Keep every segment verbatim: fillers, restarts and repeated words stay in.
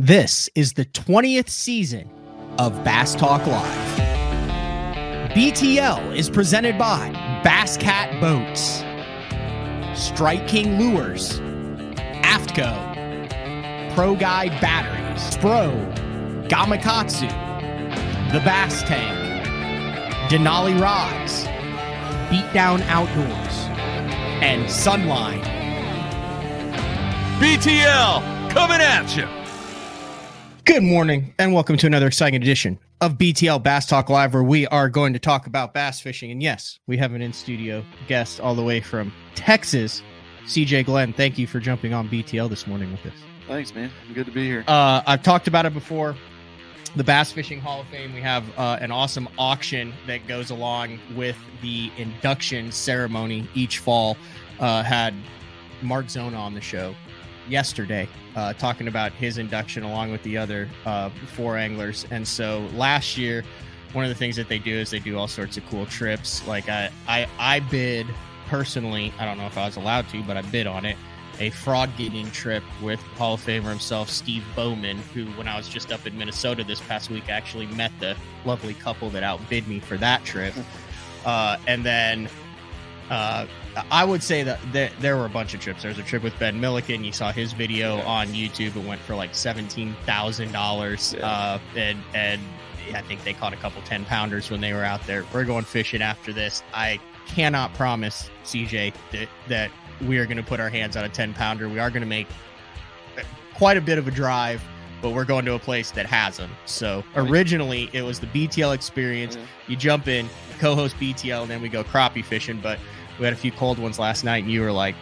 This is the twentieth season of Bass Talk Live. B T L is presented by Bass Cat Boats, Strike King Lures, Aftco, Pro Guy Batteries, Spro, Gamakatsu, The Bass Tank, Denali Rods, Beatdown Outdoors, and Sunline. B T L coming at you. Good morning, and welcome to another exciting edition of B T L Bass Talk Live, where we are going to talk about bass fishing. And yes, we have an in-studio guest all the way from Texas, C J Glenn. Thank you for jumping on B T L this morning with us. Thanks, man. Good to be here. Uh, I've talked about it before, the Bass Fishing Hall of Fame. We have uh, an awesome auction that goes along with the induction ceremony each fall. Uh, had Mark Zona on the show yesterday uh talking about his induction along with the other uh four anglers. And so last year, one of the things that they do is they do all sorts of cool trips. Like i i i bid personally, I don't know if I was allowed to, but I bid on it, a frog gigging trip with Hall of Famer himself, Steve Bowman, who, when I was just up in Minnesota this past week, I actually met the lovely couple that outbid me for that trip. Uh and then uh I would say that there, there were a bunch of trips. There's a trip with Ben Milliken. You saw his video on YouTube. It went for like seventeen thousand dollars. Uh, and, and I think they caught a couple ten pounders when they were out there. We're going fishing after this. I cannot promise, C J, that, that we are going to put our hands on a ten pounder. We are going to make quite a bit of a drive, but we're going to a place that has them. So originally it was the B T L experience. You jump in, co-host B T L, and then we go crappie fishing. But we had a few cold ones last night, and you were like,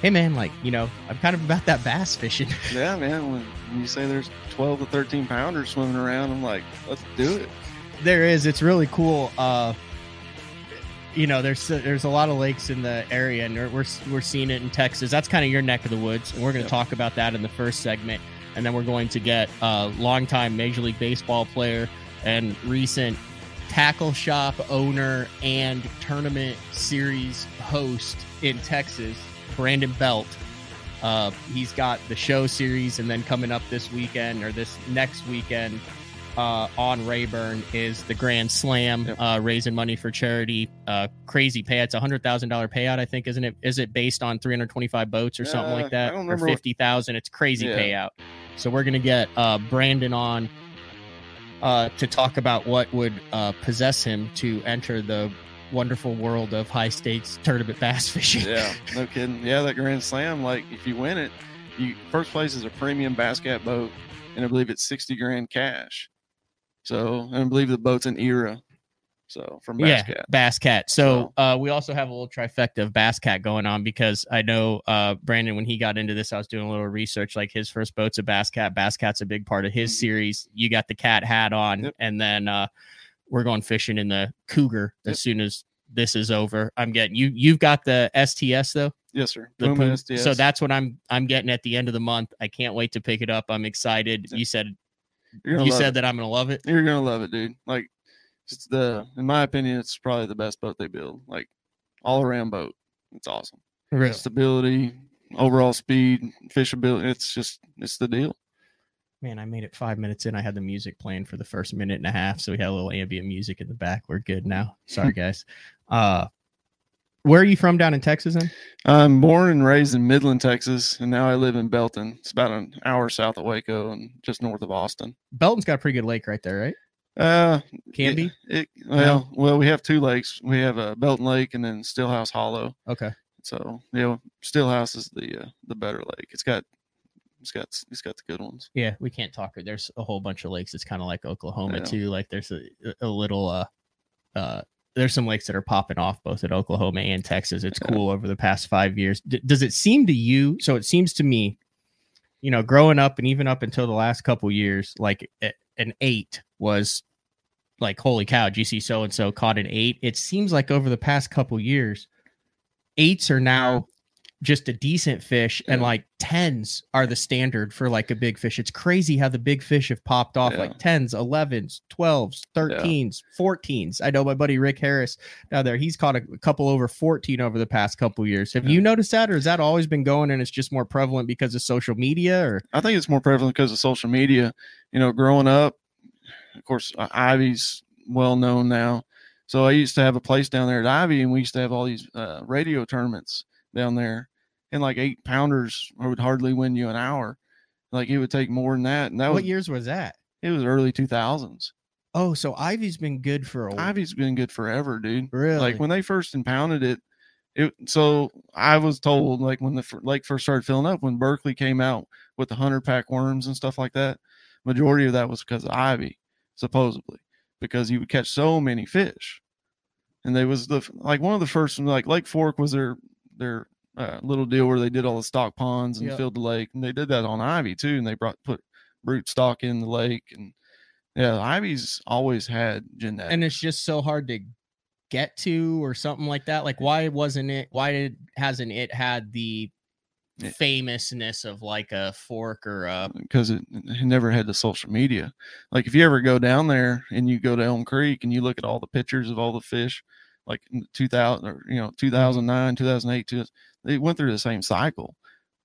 hey, man, like, you know, I'm kind of about that bass fishing. Yeah, man, when you say there's twelve to thirteen pounders swimming around, I'm like, let's do it. There is. It's really cool. Uh, you know, there's there's a lot of lakes in the area, and we're, we're seeing it in Texas. That's kind of your neck of the woods, and we're going to yep. talk about that in the first segment. And then we're going to get a longtime Major League Baseball player and recent tackle shop owner and tournament series host in Texas, Brandon Belt. Uh, he's got the show series, and then coming up this weekend or this next weekend uh, on Rayburn is the Grand Slam, yep. uh, raising money for charity. Uh, crazy payout. It's a hundred thousand dollar payout, I think, isn't it? Is it based on three hundred twenty-five boats or uh, something like that, or fifty thousand? It's crazy yeah. payout. So we're gonna get uh, Brandon on Uh, to talk about what would uh, possess him to enter the wonderful world of high-stakes tournament bass fishing. Yeah, no kidding. Yeah, that Grand Slam, like, if you win it, you first place is a premium Bass Cat boat, and I believe it's sixty grand cash. So, and I believe the boat's an era. So, from Bass yeah, Cat. Bass Cat. So, so. Uh, we also have a little trifecta of Bass Cat going on, because I know uh, Brandon, when he got into this, I was doing a little research. Like, his first boat's a Bass Cat. Bass Cat's a big part of his series. You got the cat hat on, yep. and then uh, we're going fishing in the Cougar yep. as soon as this is over. I'm getting you. You've got the S T S though. Yes, sir. The Puma S T S. So that's what I'm. I'm getting at the end of the month. I can't wait to pick it up. I'm excited. Yep. You said. You said it. that I'm gonna love it. You're gonna love it, dude. Like. It's the, in my opinion, it's probably the best boat they build. Like, all around boat, it's awesome. Really? Stability, overall speed, fishability. It's just, it's the deal. Man, I made it five minutes in. I had the music playing for the first minute and a half, so we had a little ambient music in the back. We're good now. Sorry, guys. Uh, where are you from down in Texas then? I'm born and raised in Midland, Texas, and now I live in Belton. It's about an hour south of Waco and just north of Austin. Belton's got a pretty good lake right there, right? Uh, can be it, it, well, no. well, we have two lakes. We have a uh, Belton Lake and then Stillhouse Hollow. Okay. So, you know, Stillhouse is the, uh, the better lake. It's got, it's got, it's got the good ones. Yeah. We can't talk. There's a whole bunch of lakes. It's kind of like Oklahoma yeah. too. Like, there's a, a little, uh, uh, there's some lakes that are popping off both at Oklahoma and Texas. It's yeah. cool over the past five years. D- does it seem to you? So it seems to me, you know, growing up and even up until the last couple years, like an eight was, like, holy cow, did you see so-and-so caught an eight? It seems like over the past couple years, eights are now just a decent fish, yeah. and like tens are the standard for like a big fish. It's crazy how the big fish have popped off, yeah. like tens, elevens, twelves, thirteens, yeah. fourteens. I know my buddy Rick Harris down there, he's caught a couple over fourteen over the past couple years. Have yeah. you noticed that, or has that always been going and it's just more prevalent because of social media? Or I think it's more prevalent because of social media. You know, growing up, of course, uh, Ivie's well known now. So I used to have a place down there at Ivie, and we used to have all these uh, radio tournaments down there, and like eight pounders would hardly win you an hour. Like it would take more than that. And that what was, years was that? It was early two thousands. Oh, so Ivie's been good for a while. Ivie's been good forever, dude. Really? Like when they first impounded it, it. So I was told, like when the lake first started filling up, when Berkeley came out with the hundred pack worms and stuff like that, majority of that was because of Ivie, supposedly, because you would catch so many fish. And they was the like one of the first, like Lake Fork was their. their uh, little deal where they did all the stock ponds and yep. filled the lake, and they did that on Ivie too, and they brought put root stock in the lake. And yeah, Ivie's always had genetics, and it's just so hard to get to or something like that. Like why wasn't it why did hasn't it had the yeah. famousness of like a Fork or a, because it, it never had the social media. Like if you ever go down there and you go to Elm Creek and you look at all the pictures of all the fish, like two thousand or, you know, two thousand nine, two thousand eight, two, they went through the same cycle.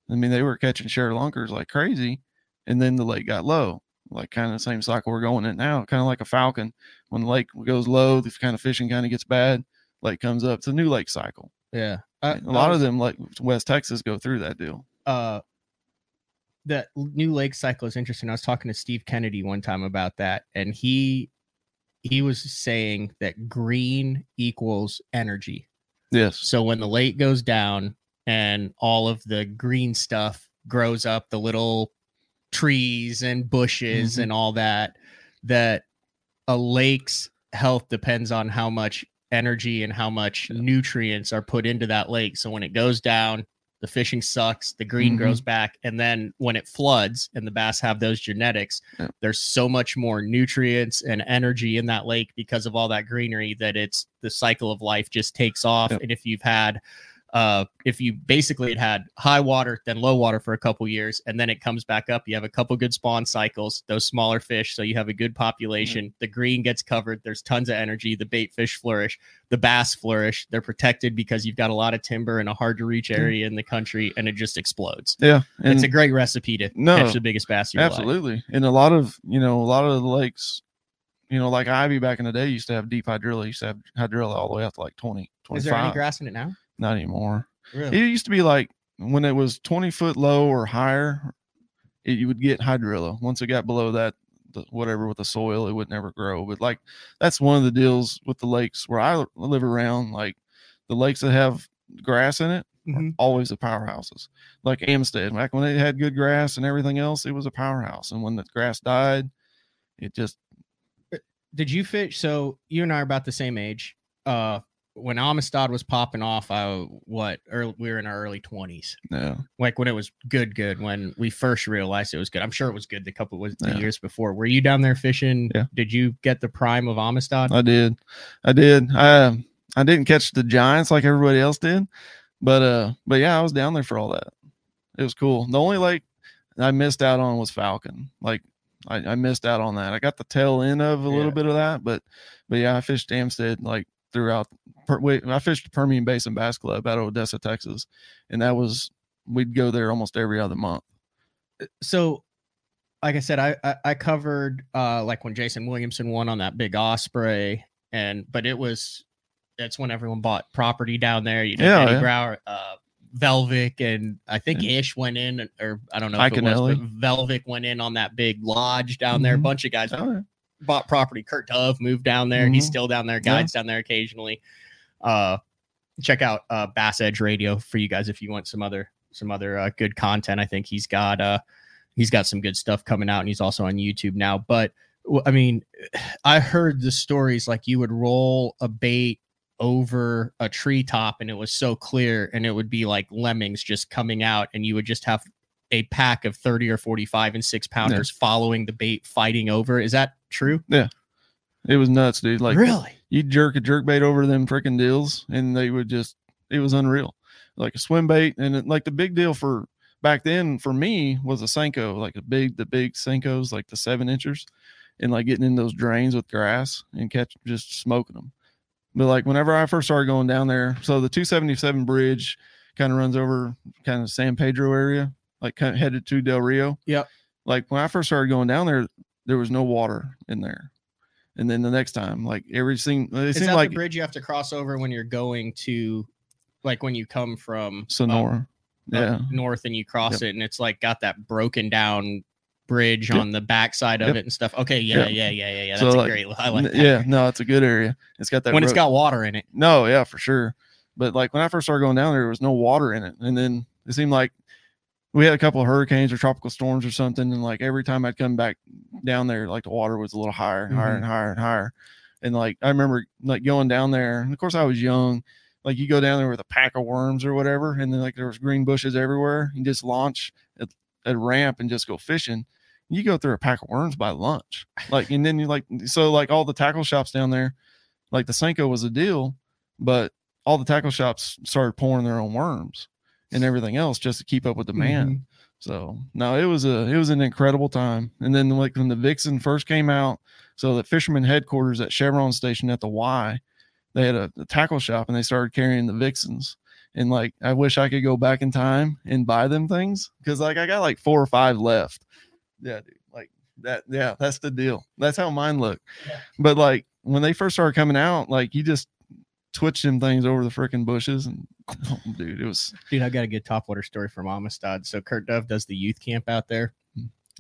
I mean, they were catching share lunkers like crazy. And then the lake got low, like kind of the same cycle we're going in now, kind of like a Falcon. When the lake goes low, this kind of fishing kind of gets bad. Lake comes up. It's a new lake cycle. Yeah. I, a lot was, of them like West Texas go through that deal. Uh, That new lake cycle is interesting. I was talking to Steve Kennedy one time about that, and he, He was saying that green equals energy. Yes. So when the lake goes down and all of the green stuff grows up, the little trees and bushes mm-hmm. and all that, that a lake's health depends on how much energy and how much yeah. nutrients are put into that lake. So when it goes down, the fishing sucks, the green mm-hmm. grows back, and then when it floods and the bass have those genetics, yeah. there's so much more nutrients and energy in that lake because of all that greenery that it's the cycle of life just takes off. Yeah. And if you've had, uh, if you basically had, had high water, then low water for a couple years, and then it comes back up, you have a couple good spawn cycles, those smaller fish, so you have a good population, mm-hmm. the green gets covered, there's tons of energy, the bait fish flourish, the bass flourish, they're protected because you've got a lot of timber in a hard to reach area in the country, and it just explodes. Yeah. And it's a great recipe to no, catch the biggest bass of your absolutely life. And a lot of, you know, a lot of the lakes, you know, like Ivie back in the day used to have deep hydrilla, used to have hydrilla all the way up to like twenty, twenty-five. Is there any grass in it now? Not anymore. Really? It used to be like when it was twenty foot low or higher, it, you would get hydrilla. Once it got below that, the, whatever with the soil, it would never grow. But like that's one of the deals with the lakes where I live around. Like the lakes that have grass in it mm-hmm. are always the powerhouses. Like Amistad, back when it had good grass and everything else, it was a powerhouse. And when the grass died, it just. Did you fish? So you and I are about the same age. Uh, When Amistad was popping off, I what? Early, we were in our early twenties. No, like when it was good, good. When we first realized it was good, I'm sure it was good. The couple was the yeah. years before. Were you down there fishing? Yeah. Did you get the prime of Amistad? I did, I did. I I didn't catch the giants like everybody else did, but uh, but yeah, I was down there for all that. It was cool. The only lake I missed out on was Falcon. Like I, I missed out on that. I got the tail end of a yeah. little bit of that, but but yeah, I fished Amistad like. Throughout, I fished the Permian Basin Bass Club out of Odessa, Texas, and that was we'd go there almost every other month. So, like I said, I I, I covered uh, like when Jason Williamson won on that big Osprey, and but it was that's when everyone bought property down there. You know, yeah, Denny yeah. Brower, uh, Velvic, and I think yeah. Ish went in, or I don't know if it was, but Velvic went in on that big lodge down mm-hmm. there. A bunch of guys. Oh, yeah. Bought property. Kurt Dove moved down there. Mm-hmm. He's still down there. Guides yeah. down there occasionally. Uh, check out uh, Bass Edge Radio for you guys if you want some other some other uh, good content. I think he's got uh he's got some good stuff coming out, and he's also on YouTube now. But I mean, I heard the stories like you would roll a bait over a treetop, and it was so clear, and it would be like lemmings just coming out, and you would just have a pack of thirty or forty-five and six pounders yeah. following the bait, fighting over. Is that true? Yeah. It was nuts, dude. Like really you jerk a jerk bait over them freaking deals, and they would just, it was unreal. like a swim bait. And it, like the big deal for back then for me was a Senko, like a big, the big Senkos, like the seven inchers, and like getting in those drains with grass and catch, just smoking them. But like whenever I first started going down there, so the two seventy-seven bridge kind of runs over kind of San Pedro area, like kind of headed to Del Rio. Yeah. Like when I first started going down there, there was no water in there. And then the next time, like every single, it seemed like the bridge you have to cross over when you're going to, like when you come from Sonora, up, yeah, up north, and you cross yep. it, and it's like got that broken down bridge yep. on the backside of yep. it and stuff. Okay, yeah, yep. yeah, yeah, yeah, yeah. That's so a like, great. I like that. Yeah, no, it's a good area. It's got that when it's got water in it. No, yeah, for sure. But like when I first started going down there, there was no water in it, and then it seemed like we had a couple of hurricanes or tropical storms or something, and like every time I'd come back down there, like the water was a little higher, and mm-hmm. higher, and higher, and higher. And like I remember like going down there, and of course I was young. Like you go down there with a pack of worms or whatever, and then like there was green bushes everywhere. You just launch a, a ramp and just go fishing. You go through a pack of worms by lunch, like, and then you like so like all the tackle shops down there, like the Senko was a deal, but all the tackle shops started pouring their own worms and everything else just to keep up with demand. Mm-hmm. So no, it was a, it was an incredible time. And then like when the Vixen first came out, so the fisherman headquarters at Chevron Station at the Y, they had a, a tackle shop, and they started carrying the Vixens. And like, I wish I could go back in time and buy them things. Cause like I got like four or five left. Yeah. Dude, like that. Yeah. That's the deal. That's how mine look. Yeah. But like when they first started coming out, like you just twitched them things over the freaking bushes, and oh, dude, it was dude. I got a good topwater story from Amistad. So Kurt Dove does the youth camp out there.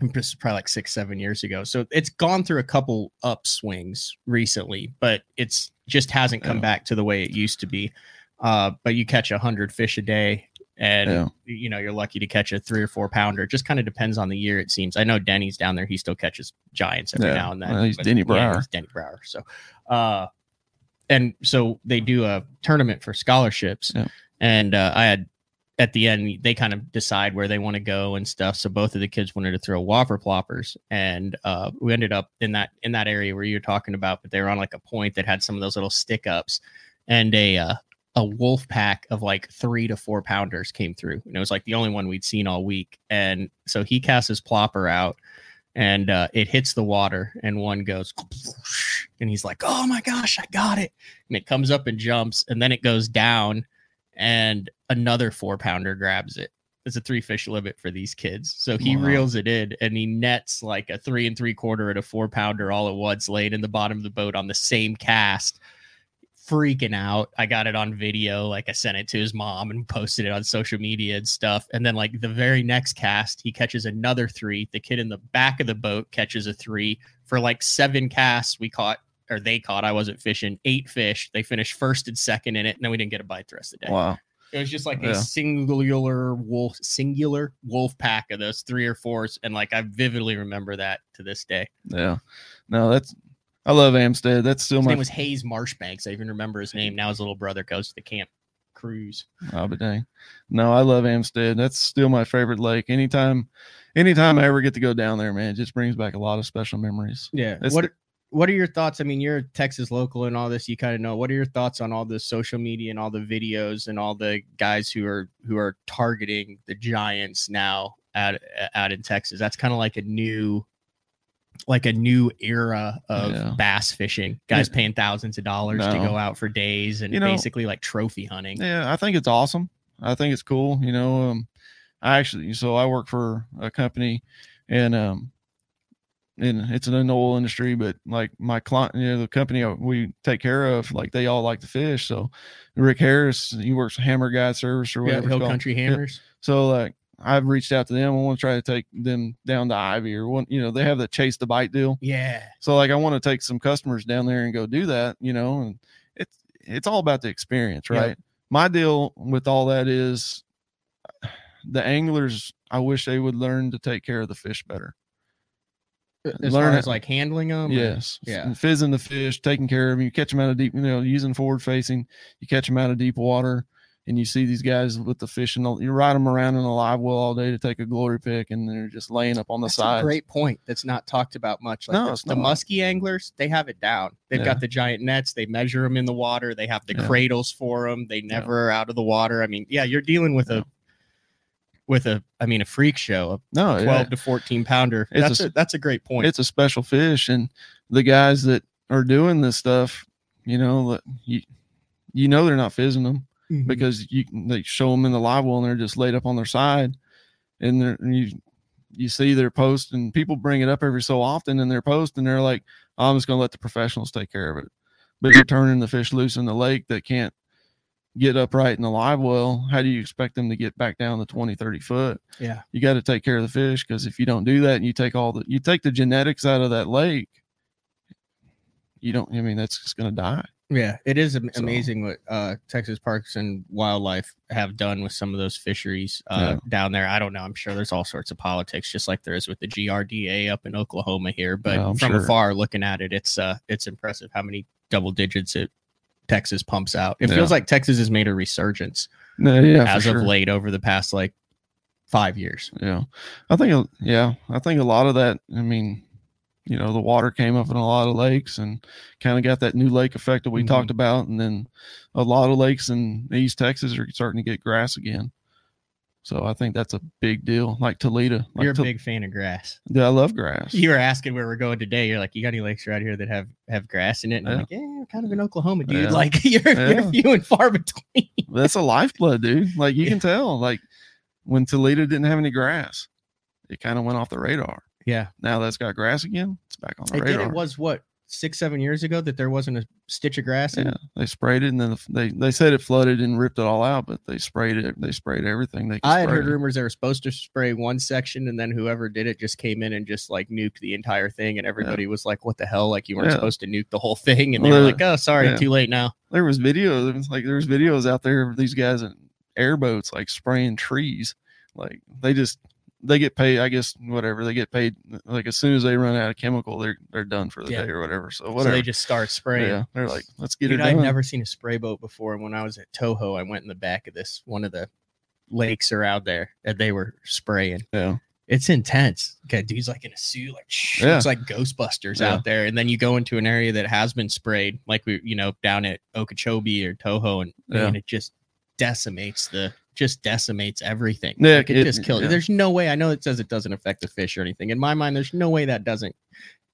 This is probably like six, seven years ago. So it's gone through a couple upswings recently, but it's just hasn't come yeah. back to the way it used to be. Uh, but you catch a hundred fish a day, and yeah. you know, you're lucky to catch a three or four pounder. It just kind of depends on the year, it seems. I know Denny's down there; he still catches giants every yeah. now and then. Well, he's but, Denny Brower. Yeah, he's Denny Brower. So, uh. And so they do a tournament for scholarships. Yeah. And uh, I had at the end, they kind of decide where they want to go and stuff. So both of the kids wanted to throw whopper ploppers. And uh, we ended up in that in that area where you're talking about. But they were on like a point that had some of those little stick ups, and a uh, a wolf pack of like three to four pounders came through. And it was like the only one we'd seen all week. And so he casts his plopper out, and uh, it hits the water, and one goes, and he's like, oh my gosh, I got it. And it comes up and jumps, and then it goes down, and another four pounder grabs it. It's a three fish limit for these kids. So he wow. reels it in, and he nets like a three and three quarter and a four pounder all at once, laid in the bottom of the boat on the same cast. Freaking out. I got it on video. Like I sent it to his mom and posted it on social media and stuff. And then like the very next cast, he catches another three. The kid in the back of the boat catches a three. For like seven casts, we caught, or they caught, I wasn't fishing, eight fish. They finished first and second in it. And then we didn't get a bite the rest of the day. Wow. It was just like yeah. a singular wolf, singular wolf pack of those three or fours. And like, I vividly remember that to this day. Yeah. No, that's, I love Amistad. That's still his my name was Hayes Marshbanks. I even remember his name. Now his little brother goes to the camp cruise. Oh, but dang. No, I love Amistad. That's still my favorite lake. Anytime, anytime I ever get to go down there, man, it just brings back a lot of special memories. Yeah. It's what the, What are your thoughts? I mean, you're a Texas local and all this. You kind of know. What are your thoughts on all the social media and all the videos and all the guys who are who are targeting the giants now out out in Texas? That's kind of like a new. like a new era of yeah. bass fishing, guys yeah. paying thousands of dollars no. to go out for days and you know, basically like trophy hunting. Yeah. I think it's awesome. I think it's cool. You know, um, I actually, so I work for a company, and, um, and it's an oil industry, but like my client, you know, the company we take care of, like they all like to fish. So Rick Harris, he works Hammer Guide Service or whatever. Yeah, Hill Country Hammers. Yeah. So like, I've reached out to them. I want to try to take them down to Ivie or one, you know, they have the chase the bite deal. Yeah. So like, I want to take some customers down there and go do that, you know, and it's, it's all about the experience, right? Yep. My deal with all that is the anglers. I wish they would learn to take care of the fish better. As learn far as like handling them. Yes. Or, yeah. Fizzing the fish, taking care of them. You catch them out of deep, you know, using forward facing, you catch them out of deep water. and you see these guys with the fish, and you ride them around in a live well all day to take a glory pick, and they're just laying up on the side. That's a great point that's not talked about much. Like no, the, the musky anglers, they have it down. They've yeah. got the giant nets. They measure them in the water. They have the yeah. cradles for them. They never yeah. are out of the water. I mean, yeah, you're dealing with yeah. a with a, I mean, a freak show. No, twelve yeah. to fourteen pounder. It's that's a, a that's a great point. It's a special fish, and the guys that are doing this stuff, you know, you you know they're not fizzing them. Mm-hmm. Because you they show them in the live well and they're just laid up on their side, and they're and you you see their post, and people bring it up every so often in their post, and they're like, oh, I'm just gonna let the professionals take care of it. But you're turning the fish loose in the lake that can't get upright in the live well. How do you expect them to get back down to twenty, thirty foot? Yeah, you got to take care of the fish, because if you don't do that, and you take all the you take the genetics out of that lake, you don't I mean that's just gonna die. Yeah, it is amazing so. what uh, Texas Parks and Wildlife have done with some of those fisheries uh, yeah. down there. I don't know. I'm sure there's all sorts of politics, just like there is with the G R D A up in Oklahoma here. But yeah, from sure. afar, looking at it, it's uh, it's impressive how many double digits it Texas pumps out. It yeah. feels like Texas has made a resurgence no, yeah, as of sure. late over the past like five years. Yeah, I think. Yeah, I think a lot of that. I mean. You know, the water came up in a lot of lakes and kind of got that new lake effect that we mm-hmm. talked about. And then a lot of lakes in East Texas are starting to get grass again. So I think that's a big deal. Like Toledo. Like you're a to- big fan of grass. Yeah, I love grass. You were asking where we're going today. You're like, you got any lakes around here that have, have grass in it? And yeah. I'm like, yeah, we're kind of in Oklahoma, dude. Yeah. Like, you're, yeah. you're few and far between. That's a lifeblood, dude. Like, you yeah. can tell. Like, when Toledo didn't have any grass, it kind of went off the radar. Yeah. Now that's got grass again. It's back on the radar. It was what, six, seven years ago that there wasn't a stitch of grass. Yeah. They sprayed it, and then they they said it flooded and ripped it all out, but they sprayed it. They sprayed everything. They I had heard rumors they were supposed to spray one section, and then whoever did it just came in and just like nuked the entire thing, and everybody yeah. was like, "What the hell? Like you weren't yeah. supposed to nuke the whole thing." And they well, were like, "Oh, sorry, yeah. too late now." There was videos. It was like there was videos out there of these guys in airboats like spraying trees. Like they just. They get paid, I guess, whatever. They get paid, like, as soon as they run out of chemical, they're they're done for the yeah. day or whatever. So whatever. So they just start spraying. Yeah, they're like, let's get Dude, it done. I've never seen a spray boat before. And when I was at Toho, I went in the back of this, one of the lakes around there, and they were spraying. Yeah. It's intense. Okay, dude's like in a suit, like shh, yeah. it's like Ghostbusters yeah. out there. And then you go into an area that has been sprayed, like we, you know, down at Okeechobee or Toho, and, yeah. and it just decimates the... just decimates everything. Yeah, like it, it just kills yeah. There's no way. I know it says it doesn't affect the fish or anything. In my mind, there's no way that doesn't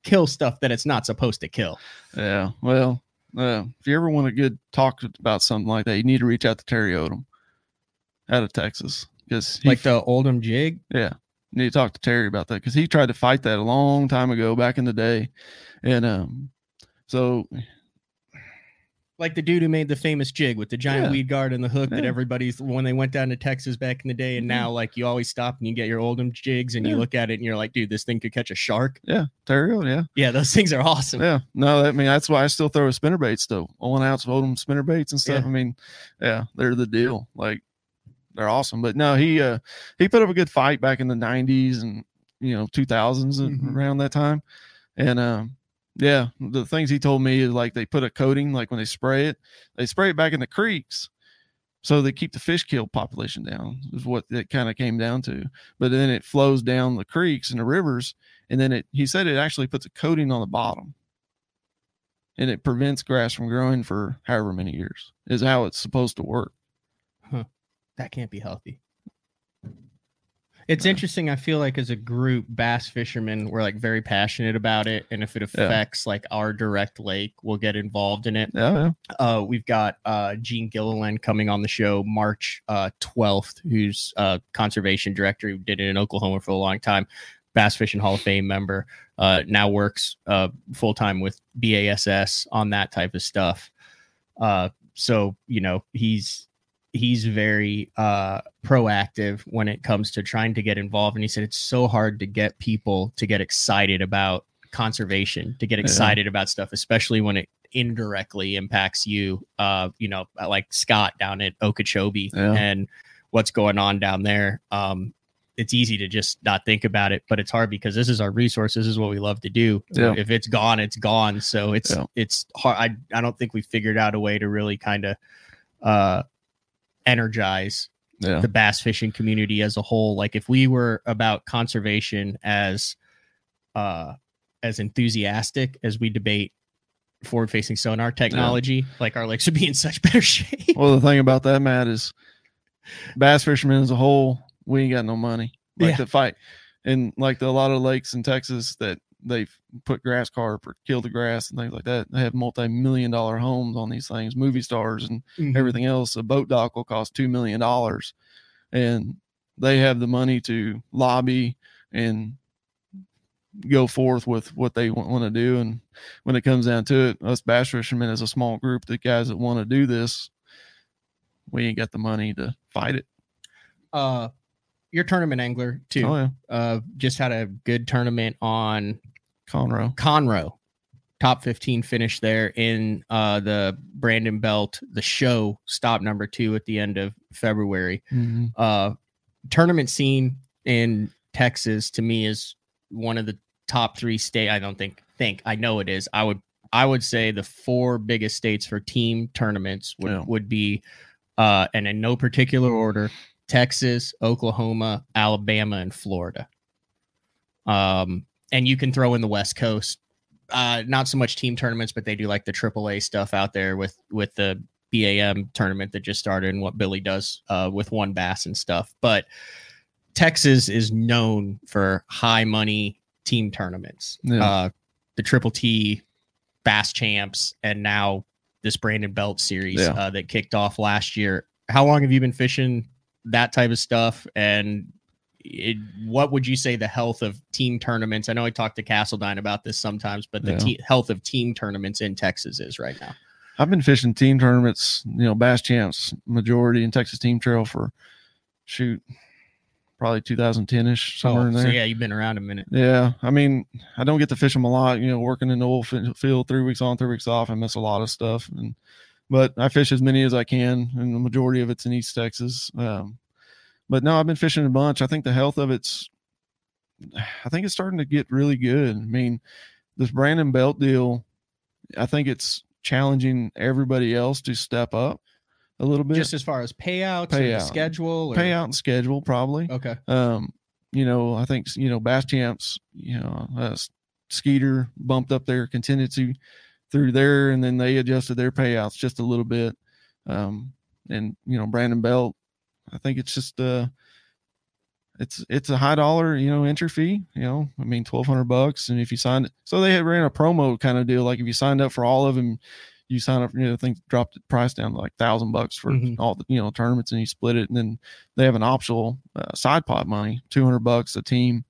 kill stuff that it's not supposed to kill. Yeah, well, uh, if you ever want a good talk about something like that, you need to reach out to Terry Odom out of Texas. Because like the Oldham jig? Yeah. You need to talk to Terry about that, because he tried to fight that a long time ago back in the day. And um, so... like the dude who made the famous jig with the giant yeah. weed guard and the hook yeah. that everybody's when they went down to Texas back in the day. And mm-hmm. now, like, you always stop and you get your Oldham jigs and yeah. you look at it and you're like, dude, this thing could catch a shark. Yeah. Terrio. Yeah. Yeah. Those things are awesome. Yeah. No, I mean, that's why I still throw a spinnerbaits, though. One ounce of Oldham spinnerbaits and stuff. Yeah. I mean, yeah, they're the deal. Like, they're awesome. But no, he, uh, he put up a good fight back in the nineties and, you know, two thousands mm-hmm. around that time. And, um, yeah, the things he told me is like they put a coating, like when they spray it, they spray it back in the creeks, so they keep the fish kill population down. Is what it kind of came down to. But then it flows down the creeks and the rivers, and then it. He said it actually puts a coating on the bottom, and it prevents grass from growing for however many years. Is how it's supposed to work. Huh. That can't be healthy. It's interesting. I feel like as a group, bass fishermen, we're like very passionate about it. And if it affects yeah. like our direct lake, we'll get involved in it. Yeah. Uh, we've got uh, Gene Gilliland coming on the show March uh, twelfth, who's uh, conservation director who did it in Oklahoma for a long time. Bass Fishing Hall of Fame member, uh, now works uh, full time with B A S S on that type of stuff. Uh, so, you know, he's. he's very uh proactive when it comes to trying to get involved, and he said it's so hard to get people to get excited about conservation, to get excited yeah. about stuff, especially when it indirectly impacts you, uh you know, like Scott down at Okeechobee yeah. and what's going on down there. Um it's easy to just not think about it, but it's hard because this is our resource. This is what we love to do. Yeah. If it's gone, it's gone. So it's yeah. it's hard. I, I don't think we figured out a way to really kind of uh energize yeah. the bass fishing community as a whole. Like if we were about conservation as uh as enthusiastic as we debate forward-facing sonar technology, yeah. like our lakes would be in such better shape. Well, the thing about that, Matt, is bass fishermen as a whole, we ain't got no money like yeah. to fight. And like the, a lot of lakes in Texas that they've put grass carp or killed the grass and things like that, they have multi-million dollar homes on these things, movie stars and mm-hmm. everything else. A boat dock will cost two million dollars and they have the money to lobby and go forth with what they want, want to do. And when it comes down to it, us bass fishermen as a small group, the guys that want to do this, we ain't got the money to fight it. Uh, Your tournament angler too. Oh, yeah. Uh, just had a good tournament on Conroe. Conroe, top fifteen finish there in uh, the Brandon Belt, the show stop number two at the end of February. Mm-hmm. Uh, tournament scene in Texas to me is one of the top three state. I don't think think I know it is. I would I would say the four biggest states for team tournaments would yeah. would be, uh, and in no particular order, Texas, Oklahoma, Alabama, and Florida. Um, and you can throw in the West Coast. Uh, not so much team tournaments, but they do like the triple A stuff out there with with the B A M tournament that just started and what Billy does uh, with One Bass and stuff. But Texas is known for high money team tournaments. Yeah. Uh, the Triple T, Bass Champs, and now this Brandon Belt series yeah. uh, that kicked off last year. How long have you been fishing that type of stuff, and it, what would you say the health of team tournaments? I know I talked to Castledine about this sometimes, but the yeah. te- health of team tournaments in Texas is right now. I've been fishing team tournaments, you know, Bass Champs majority in Texas Team Trail for shoot probably two thousand ten ish somewhere oh, in there. So yeah, you've been around a minute. Yeah, I mean, I don't get to fish them a lot. You know, working in the oil field, three weeks on, three weeks off, I miss a lot of stuff. And but I fish as many as I can, and the majority of it's in East Texas. Um, but no, I've been fishing a bunch. I think the health of it's, I think it's starting to get really good. I mean, this Brandon Belt deal, I think it's challenging everybody else to step up a little bit. Just as far as payouts, payout. and the schedule? Or? Payout and schedule, probably. Okay. Um, you know, I think, you know, Bass Champs, you know, uh, Skeeter bumped up their contingency through there, and then they adjusted their payouts just a little bit. Um, and, you know, Brandon Belt, I think it's just, uh, it's, it's a high dollar, you know, entry fee, you know, I mean, twelve hundred bucks. And if you signed it, so they had ran a promo kind of deal. Like if you signed up for all of them, you sign up, you know, things dropped the price down to like thousand bucks for mm-hmm. all the, you know, tournaments, and you split it. And then they have an optional uh, side pot money, two hundred bucks a team,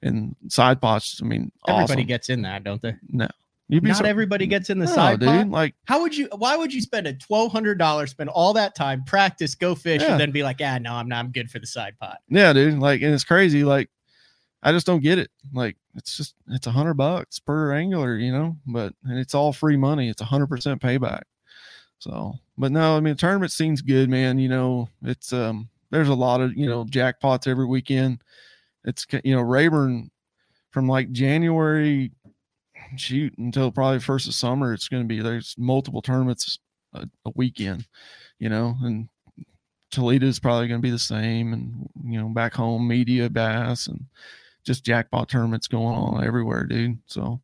and side pots. I mean, everybody awesome. gets in that, don't they? No. You'd be Not so, everybody gets in the no, side dude, pot. Like, how would you? Why would you spend a twelve hundred dollars, spend all that time, practice, go fish, yeah. and then be like, "Ah, no, I'm not. I'm good for the side pot." Yeah, dude. Like, and it's crazy. Like, I just don't get it. Like, it's just it's a hundred bucks per angler, you know. But and it's all free money. It's a hundred percent payback. So, but no, I mean, the tournament scene's good, man. You know, it's um, there's a lot of you know jackpots every weekend. It's you know Rayburn from like January. Shoot until probably first of summer, it's going to be there's multiple tournaments a, a weekend, you know, and Toledo is probably going to be the same, and you know back home media bass and just jackpot tournaments going on everywhere, dude. So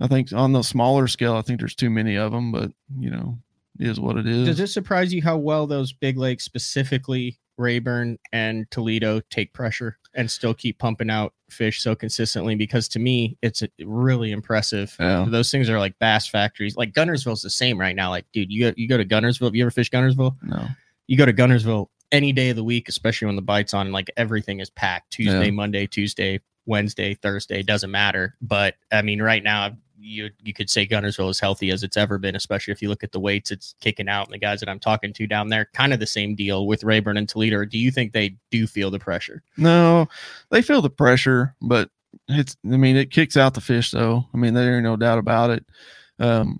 I think on the smaller scale, I think there's too many of them, but you know it is what it is. Does it surprise you how well those big lakes, specifically Rayburn and Toledo, take pressure and still keep pumping out fish so consistently? Because to me, it's really impressive. Yeah. Those things are like bass factories. Like Gunnersville's the same right now. Like, dude, you go, you go to Gunnersville. Have you ever fished Gunnersville? No. You go to Gunnersville any day of the week, especially when the bite's on, and like everything is packed. Tuesday, yeah. Monday, Tuesday, Wednesday, Thursday, doesn't matter. But I mean, right now, you you could say Gunnersville is healthy as it's ever been, especially if you look at the weights it's kicking out. And the guys that I'm talking to down there, kind of the same deal with Rayburn and Toledo. Do you think they do feel the pressure? No, they feel the pressure, but it's, I mean, it kicks out the fish though. I mean, there ain't no doubt about it. Um,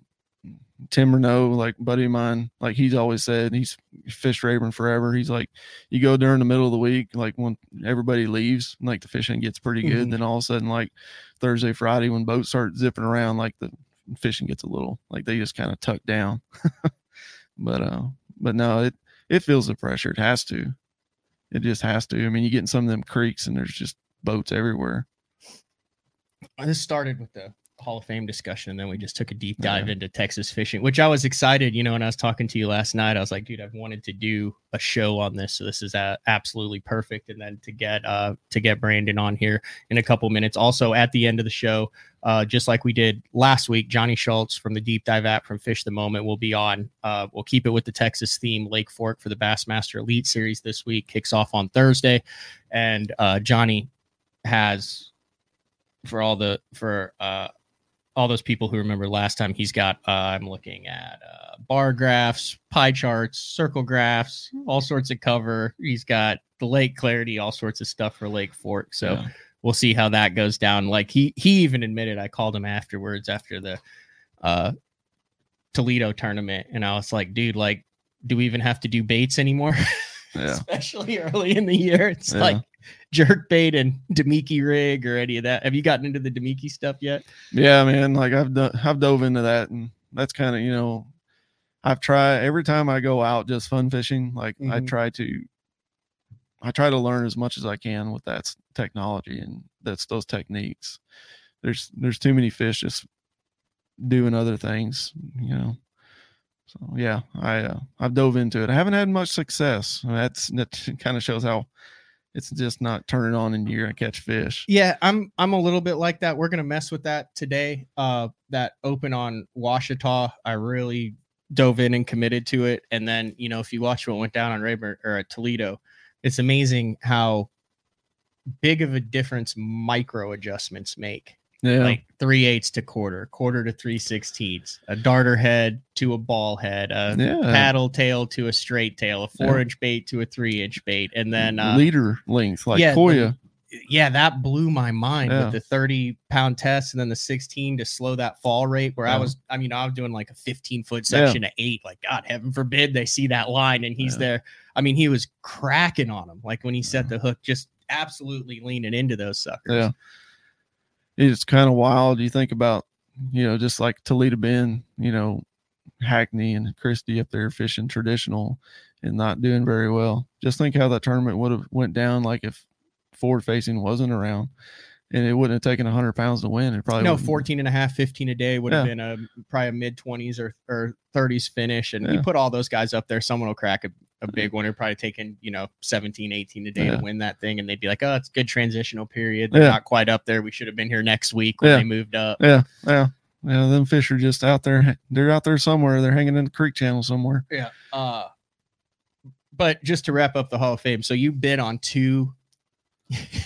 Tim Renault, like buddy of mine, like he's always said, he's fished Rayburn forever. He's like, you go during the middle of the week, like when everybody leaves, like the fishing gets pretty good. Mm-hmm. Then all of a sudden, like Thursday, Friday, when boats start zipping around, like the fishing gets a little, like they just kind of tuck down. But, uh, but no, it, it feels the pressure. It has to. It just has to. I mean, you get in some of them creeks and there's just boats everywhere. This started with the Hall of Fame discussion, and then we just took a deep dive yeah. into Texas fishing, which I was excited. You know, when I was talking to you last night, I was like, dude, I've wanted to do a show on this, so this is uh, absolutely perfect. And then to get uh to get Brandon on here in a couple minutes. Also, at the end of the show, uh just like we did last week, Johnny Schultz from the Deep Dive app from Fish the Moment will be on. Uh we'll keep it with the Texas theme. Lake Fork for the Bassmaster Elite Series this week kicks off on Thursday, and uh Johnny has, for all the for uh all those people who remember last time, he's got, uh, I'm looking at uh, bar graphs, pie charts, circle graphs, all sorts of cover. He's got the lake clarity, all sorts of stuff for Lake Fork. So yeah. we'll see how that goes down. Like he, he even admitted, I called him afterwards after the uh, Toledo tournament, and I was like, dude, like, do we even have to do baits anymore? Yeah. Especially early in the year. It's yeah. like jerk bait and Demiki rig or any of that. Have you gotten into the Demiki stuff yet? Yeah, man. Like I've done, I've dove into that, and that's kind of, you know, I've tried every time I go out just fun fishing. Like mm-hmm. I try to, I try to learn as much as I can with that technology and that's those techniques. There's, there's too many fish just doing other things, you know? So yeah, I, uh, I've dove into it. I haven't had much success. That's, that kind of shows how it's just not turning on in year and catch fish. Yeah, I'm I'm a little bit like that. We're gonna mess with that today. Uh, that open on Washita, I really dove in and committed to it. And then, you know, if you watch what went down on Rayburn or at Toledo, it's amazing how big of a difference micro adjustments make. Yeah. Like three eighths to quarter, quarter to three sixteenths, a darter head to a ball head, a yeah. paddle tail to a straight tail, a four inch yeah. bait to a three inch bait, and then uh, leader lengths like yeah, Koya. The, yeah, that blew my mind yeah. with the thirty pound test and then the sixteen to slow that fall rate. Where yeah. I was, I mean, I was doing like a fifteen foot section yeah. to eight. Like, God, heaven forbid they see that line and he's yeah. there. I mean, he was cracking on him. Like when he set the hook, just absolutely leaning into those suckers. Yeah. It's kind of wild. You think about, you know, just like Toledo Bend, you know, Hackney and Christie up there fishing traditional and not doing very well. Just think how that tournament would have went down. Like if forward facing wasn't around, and it wouldn't have taken a hundred pounds to win. It probably no wouldn't. fourteen and a half, fifteen a day would yeah. have been a probably a mid twenties or, or thirties finish. And yeah. you put all those guys up there, someone will crack a, a big one. They're probably taking, you know, seventeen, eighteen a day yeah. to win that thing. And they'd be like, oh, it's a good transitional period. They're yeah. not quite up there. We should have been here next week when yeah. they moved up. Yeah. Yeah. Yeah. Them fish are just out there. They're out there somewhere. They're hanging in the creek channel somewhere. Yeah. Uh, but just to wrap up the Hall of Fame. So you bid on two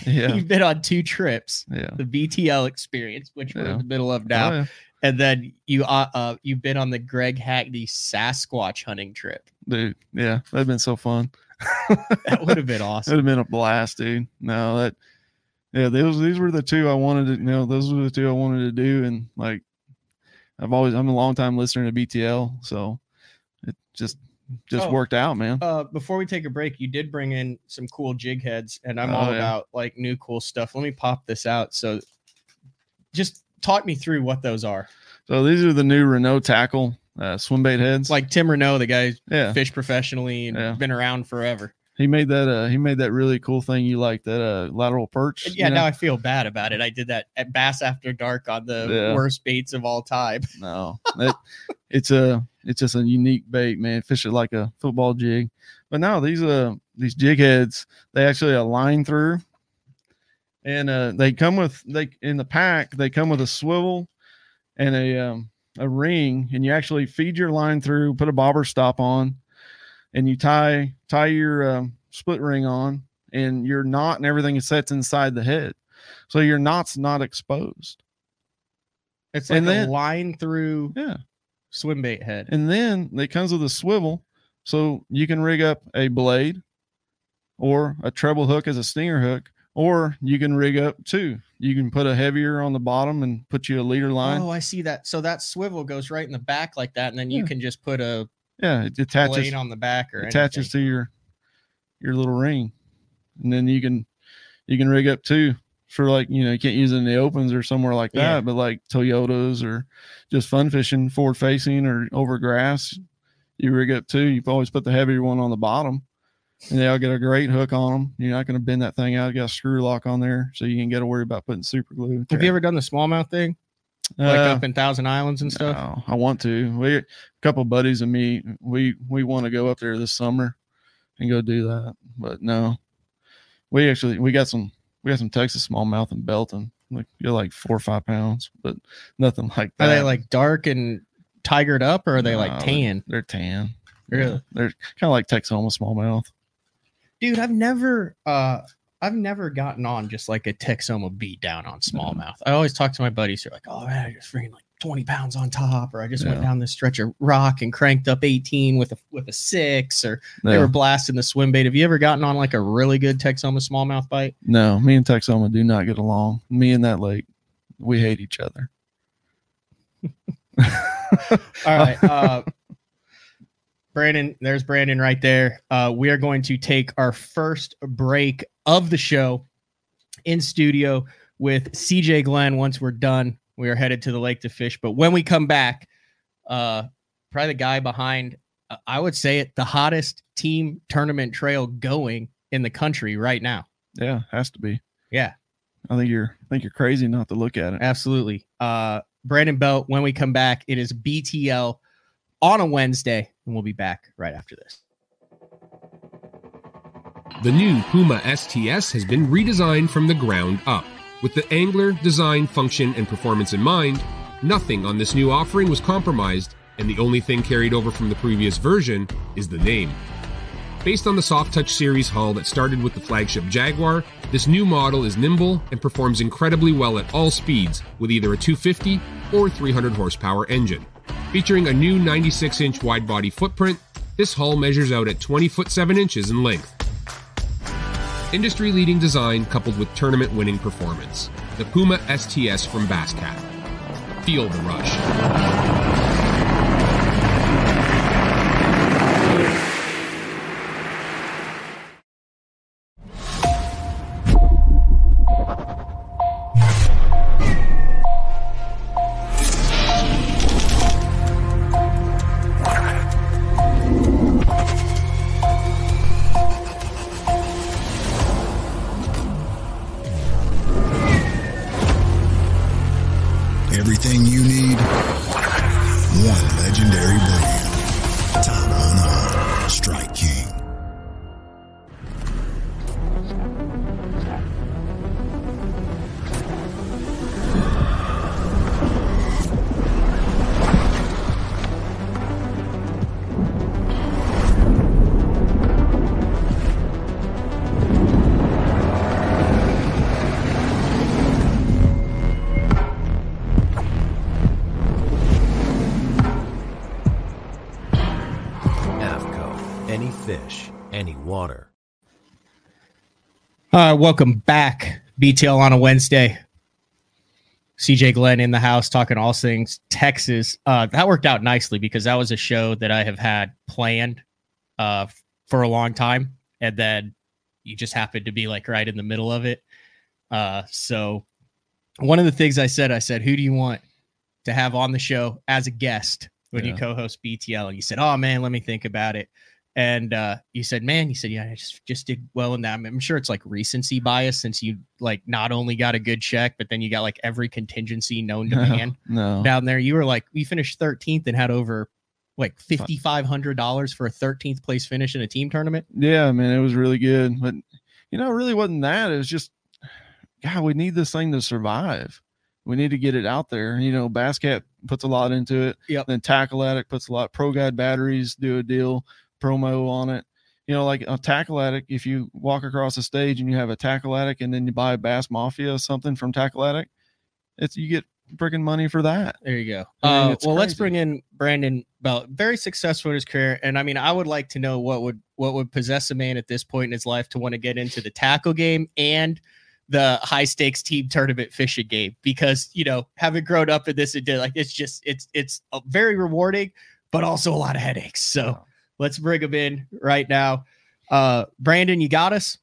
yeah. you've been on two trips, yeah. the B T L experience, which we're yeah. in the middle of now, oh, yeah. and then you uh, uh you've been on the Greg Hackney Sasquatch hunting trip, dude. Yeah, that'd been so fun. That would have been awesome. It'd have been a blast, dude. No, that yeah, those these were the two I wanted to. You know, those were the two I wanted to do, and like I've always, I'm a long time listener to B T L, so it just. Just oh, worked out, man. Uh, before we take a break, you did bring in some cool jig heads, and I'm oh, all yeah. about like new cool stuff. Let me pop this out. So, just talk me through what those are. So these are the new Renault Tackle uh, swimbait heads. Like Tim Renault, the guy who's yeah. fished professionally and yeah. been around forever. He made that. Uh, he made that really cool thing. You like that uh, lateral perch? Yeah. You know? Now I feel bad about it. I did that at Bass After Dark on the yeah. worst baits of all time. No, it, it's a. It's just a unique bait, man. Fish it like a football jig. But now these uh these jig heads, they actually align through, and uh they come with they in the pack they come with a swivel and a um a ring, and you actually feed your line through, put a bobber stop on, and you tie tie your um, split ring on, and your knot and everything sets inside the head, so your knot's not exposed. It's like and a then, line through. Yeah. Swim bait head, and then it comes with a swivel, so you can rig up a blade or a treble hook as a stinger hook, or you can rig up two. You can put a heavier on the bottom and put you a leader line. Oh, I see that. So that swivel goes right in the back like that, and then yeah. you can just put a yeah it attaches blade on the back or attaches anything. To your your little ring, and then you can you can rig up two. For like, you know, you can't use it in the opens or somewhere like that, yeah. but like Toyotas or just fun fishing, forward facing or over grass, you rig up two, you've always put the heavier one on the bottom, and they'll get a great hook on them. You're not going to bend that thing out. You got a screw lock on there, so you ain't got to worry about putting super glue. Have you ever done the smallmouth thing? Like uh, up in Thousand Islands and stuff? No, I want to. We, a couple of buddies and me, we, we want to go up there this summer and go do that. But no, we actually, we got some, we got some Texas smallmouth in Belton. Like, you're like four or five pounds, but nothing like that. Are they like dark and tigered up, or are they no, like tan? They're, they're tan. Really? Yeah, they're kind of like Texoma smallmouth. Dude, I've never, uh, I've never gotten on just like a Texoma beat down on smallmouth. I always talk to my buddies who are like, oh man, I just freaking like twenty pounds on top, or I just yeah. went down this stretch of rock and cranked up eighteen with a with a six, or yeah. they were blasting the swim bait. Have you ever gotten on like a really good Texoma smallmouth bite? No, me and Texoma do not get along. Me and that lake, we hate each other. All right. Uh, Brandon, there's Brandon right there. Uh, we are going to take our first break of the show in studio with C J Glenn. Once we're done, we are headed to the lake to fish. But when we come back, uh, probably the guy behind, uh, I would say it, the hottest team tournament trail going in the country right now. Yeah, has to be. Yeah. I think you're, I think you're crazy not to look at it. Absolutely. Uh, Brandon Belt, when we come back, it is B T L on a Wednesday, and we'll be back right after this. The new Puma S T S has been redesigned from the ground up. With the angler, design, function, and performance in mind, nothing on this new offering was compromised, and the only thing carried over from the previous version is the name. Based on the Soft Touch series hull that started with the flagship Jaguar, this new model is nimble and performs incredibly well at all speeds with either a two fifty or three hundred horsepower engine. Featuring a new ninety-six inch wide-body footprint, this hull measures out at twenty foot seven inches in length. Industry-leading design coupled with tournament-winning performance. The Puma S T S from Bass Cat. Feel the rush. Uh, welcome back, B T L on a Wednesday. C J Glenn in the house talking all things Texas. Uh, that worked out nicely because that was a show that I have had planned uh, for a long time, and then you just happened to be like right in the middle of it. Uh, so one of the things I said, I said, who do you want to have on the show as a guest when yeah. you co-host B T L? And you said, oh man, let me think about it. And uh, you said, man, you said, yeah, I just, just did well in that. I mean, I'm sure it's like recency bias since you like not only got a good check, but then you got like every contingency known to man no, no. down there. You were like, we finished thirteenth and had over like fifty-five hundred dollars for a thirteenth place finish in a team tournament. Yeah, man, it was really good. But, you know, it really wasn't that. It was just, God, we need this thing to survive. We need to get it out there. You know, Bass Cat puts a lot into it. Yep. Then Tackle Attic puts a lot. Pro Guy Batteries do a deal. Promo on it, you know, like a Tackle Attic. If you walk across the stage and you have a Tackle Attic, and then you buy a Bass Mafia or something from Tackle Attic, it's you get freaking money for that. There you go. I mean, uh, well, crazy. Let's bring in Brandon Belt, very successful in his career, and I mean, I would like to know what would what would possess a man at this point in his life to want to get into the tackle game and the high stakes team tournament fishing game, because you know, having grown up in this, it did like it's just it's it's a very rewarding, but also a lot of headaches. So. Wow. Let's bring him in right now. Uh, Brandon, you got us?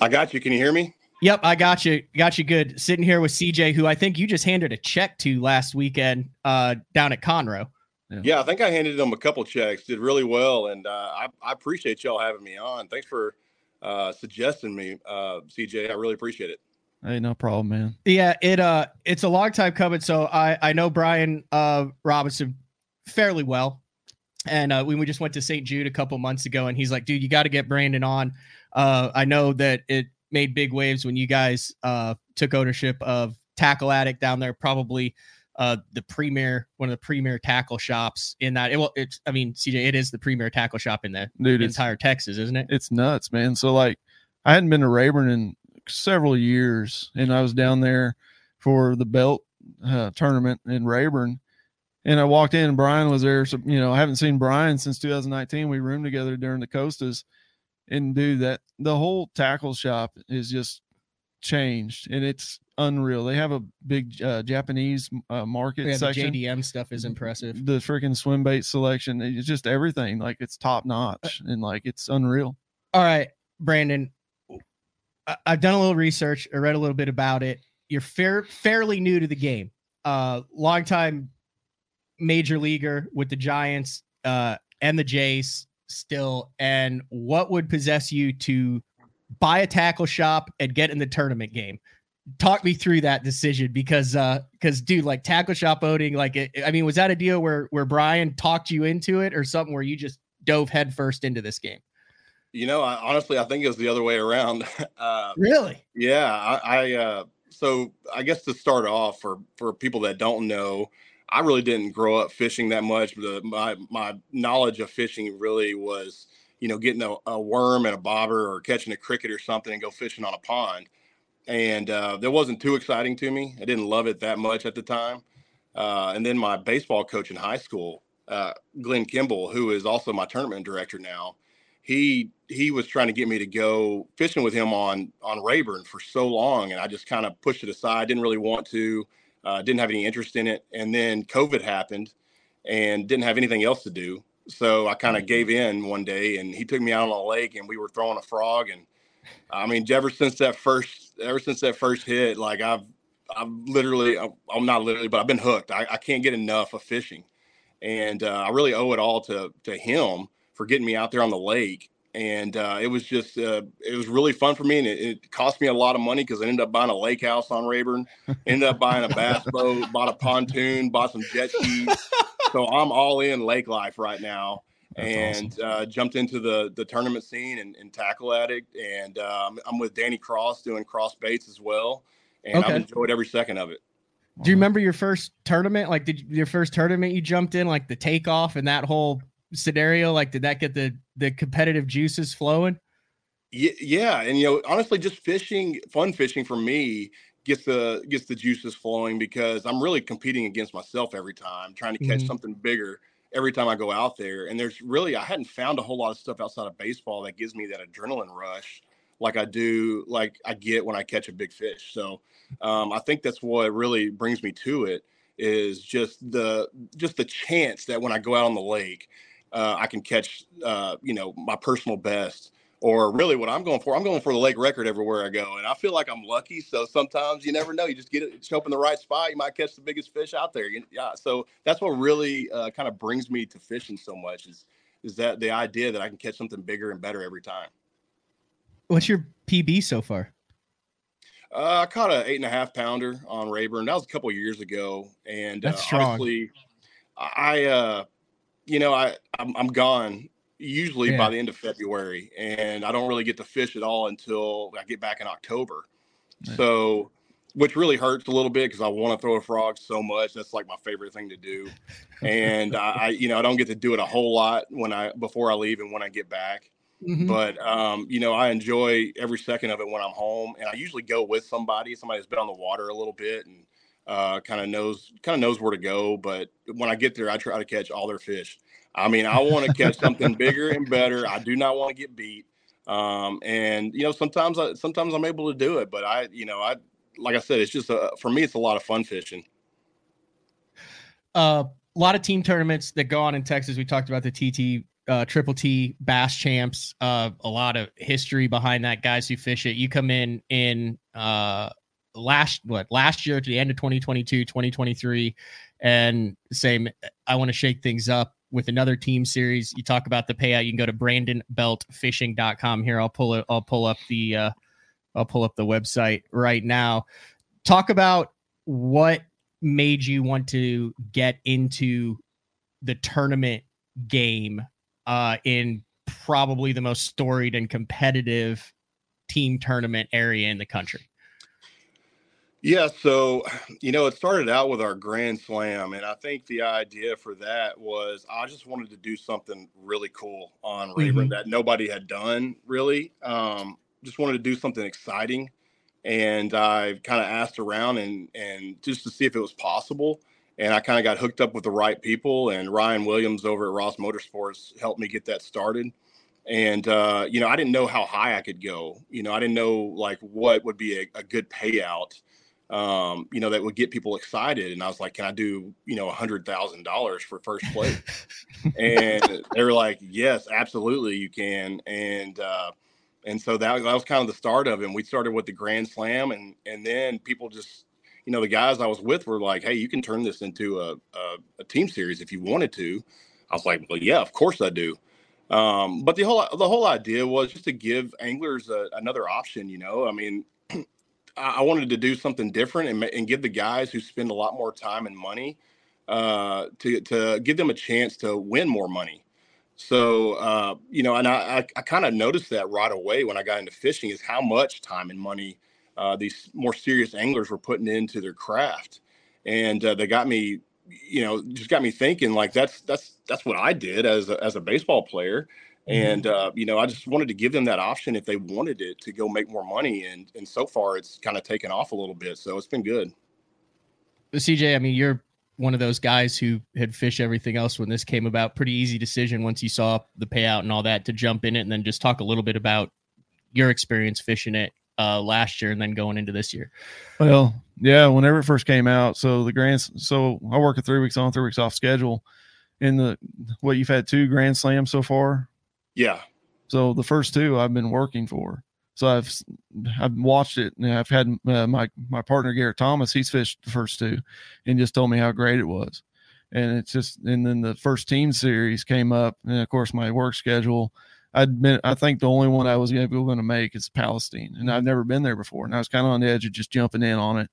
I got you. Can you hear me? Yep, I got you. Got you good. Sitting here with C J, who I think you just handed a check to last weekend uh, down at Conroe. Yeah. yeah, I think I handed them a couple checks, did really well. And uh, I, I appreciate y'all having me on. Thanks for uh, suggesting me, uh, C J. I really appreciate it. Hey, no problem, man. Yeah, it uh, it's a long time coming. So I, I know Brian uh, Robinson fairly well. And uh, we, we just went to Saint Jude a couple months ago, and he's like, dude, you got to get Brandon on. Uh, I know that it made big waves when you guys uh, took ownership of Tackle Attic down there, probably uh, the premier, one of the premier tackle shops in that. It, well, it's, I mean, C J, it is the premier tackle shop in the dude, entire Texas, isn't it? It's nuts, man. So, like, I hadn't been to Rayburn in several years, and I was down there for the belt uh, tournament in Rayburn. And I walked in and Brian was there. So, you know, I haven't seen Brian since two thousand nineteen. We roomed together during the Costas, and dude, that the whole tackle shop is just changed, and it's unreal. They have a big uh, Japanese uh, market yeah, section. The J D M stuff is impressive. The freaking swim bait selection. It's just everything. Like, it's top notch, and like, it's unreal. All right, Brandon, I- I've done a little research. I read a little bit about it. You're fair, fairly new to the game. Uh, long time major leaguer with the Giants uh and the Jays still, and what would possess you to buy a tackle shop and get in the tournament game? Talk me through that decision, because uh because dude, like, tackle shop owning, like it, I mean, was that a deal where where Brian talked you into it, or something where you just dove headfirst into this game? You know, I, honestly I think it was the other way around. uh really yeah I, I uh so I guess to start off, for for people that don't know, I really didn't grow up fishing that much. The, my my knowledge of fishing really was, you know, getting a, a worm and a bobber, or catching a cricket or something and go fishing on a pond. And uh, that wasn't too exciting to me. I didn't love it that much at the time. Uh, and then my baseball coach in high school, uh, Glenn Kimball, who is also my tournament director now, he he was trying to get me to go fishing with him on on Rayburn for so long, and I just kind of pushed it aside. Didn't really want to. Uh, didn't have any interest in it. And then COVID happened and didn't have anything else to do. So I kind of gave in one day, and he took me out on a lake, and we were throwing a frog. And I mean, ever since that first, ever since that first hit, like I've, I've literally, I'm not literally, but I've been hooked. I, I can't get enough of fishing. And uh, I really owe it all to, to him for getting me out there on the lake. And uh, it was just, uh, it was really fun for me. And it, it cost me a lot of money, because I ended up buying a lake house on Rayburn, ended up buying a bass boat, bought a pontoon, bought some jet skis. So I'm all in lake life right now. That's and awesome. uh, jumped into the the tournament scene and, and Tackle Attic. And um, I'm with Danny Cross doing cross baits as well. And okay. I've enjoyed every second of it. Do you remember your first tournament? Like, did your first tournament you jumped in, like the takeoff and that whole scenario, like did that get the the competitive juices flowing? Yeah, yeah, and you know, honestly, just fishing, fun fishing for me gets the gets the juices flowing, because I'm really competing against myself every time, trying to catch mm-hmm. something bigger every time I go out there. And there's really, I hadn't found a whole lot of stuff outside of baseball that gives me that adrenaline rush like I do, like I get when I catch a big fish. So um I think that's what really brings me to it, is just the just the chance that when I go out on the lake, Uh, I can catch, uh, you know, my personal best, or really what I'm going for. I'm going for the lake record everywhere I go. And I feel like I'm lucky. So sometimes you never know. You just get it, show up in the right spot. You might catch the biggest fish out there. You, yeah. So that's what really uh, kind of brings me to fishing so much, is, is that the idea that I can catch something bigger and better every time. What's your P B so far? Uh, I caught an eight and a half pounder on Rayburn. That was a couple of years ago. And that's uh, strong. Honestly, I, uh, you know, I, I'm, I'm gone usually yeah. by the end of February, and I don't really get to fish at all until I get back in October. Right. So, which really hurts a little bit, because I want to throw a frog so much. That's like my favorite thing to do. And I, I, you know, I don't get to do it a whole lot when I, before I leave and when I get back. Mm-hmm. But, um, you know, I enjoy every second of it when I'm home, and I usually go with somebody, somebody that's been on the water a little bit, and uh kind of knows kind of knows where to go. But when I get there, I try to catch all their fish. I mean, I want to catch something bigger and better. I do not want to get beat. Um and you know, sometimes I sometimes I'm able to do it, but I you know I like I said, it's just a, for me it's a lot of fun fishing. Uh, a lot of team tournaments that go on in Texas. We talked about the T T uh Triple T Bass Champs, uh a lot of history behind that, guys who fish it. You come in in uh last what last year to the end of twenty twenty-two, twenty twenty-three, and same, I want to shake things up with another team series. You talk about the payout, you can go to brandon belt fishing dot com here. I'll pull it, I'll pull up the uh I'll pull up the website right now. Talk about what made you want to get into the tournament game uh in probably the most storied and competitive team tournament area in the country. Yeah, so, you know, it started out with our Grand Slam, and I think the idea for that was I just wanted to do something really cool on mm-hmm. Rayburn that nobody had done, really. Um, just wanted to do something exciting, and I kind of asked around and and just to see if it was possible, and I kind of got hooked up with the right people, and Ryan Williams over at Ross Motorsports helped me get that started. And, uh, you know, I didn't know how high I could go. You know, I didn't know, like, what would be a, a good payout, um, you know, that would get people excited. And I was like, can I do, you know, one hundred thousand dollars for first place? And they were like, yes, absolutely you can. And uh, and so that, that was kind of the start of it. And we started with the Grand Slam. And, and then people just, you know, the guys I was with were like, hey, you can turn this into a, a, a team series if you wanted to. I was like, well, yeah, of course I do. Um, but the whole, the whole idea was just to give anglers a, another option, you know, I mean, I wanted to do something different and, and give the guys who spend a lot more time and money, uh, to, to give them a chance to win more money. So, uh, you know, and I, I, I kind of noticed that right away when I got into fishing is how much time and money, uh, these more serious anglers were putting into their craft. And, uh, they got me, you know, just got me thinking like that's, that's, that's what I did as a, as a baseball player. And, uh, you know, I just wanted to give them that option if they wanted it to go make more money. And, and so far it's kind of taken off a little bit. So it's been good. But C J, I mean, you're one of those guys who had fished everything else when this came about. Pretty easy decision once you saw the payout and all that to jump in it. And then just talk a little bit about your experience fishing it uh, last year and then going into this year. Well, yeah, whenever it first came out, so the grand, so I work a three weeks on, three weeks off schedule. And the what you've had two Grand Slams so far. Yeah. So the first two I've been working for. So I've I've watched it, and I've had uh, my my partner Garrett Thomas. He's fished the first two, and just told me how great it was. And it's just, and then the first team series came up, and of course my work schedule. I'd been, I think the only one I was going to make is Palestine, and I've never been there before, and I was kind of on the edge of just jumping in on it.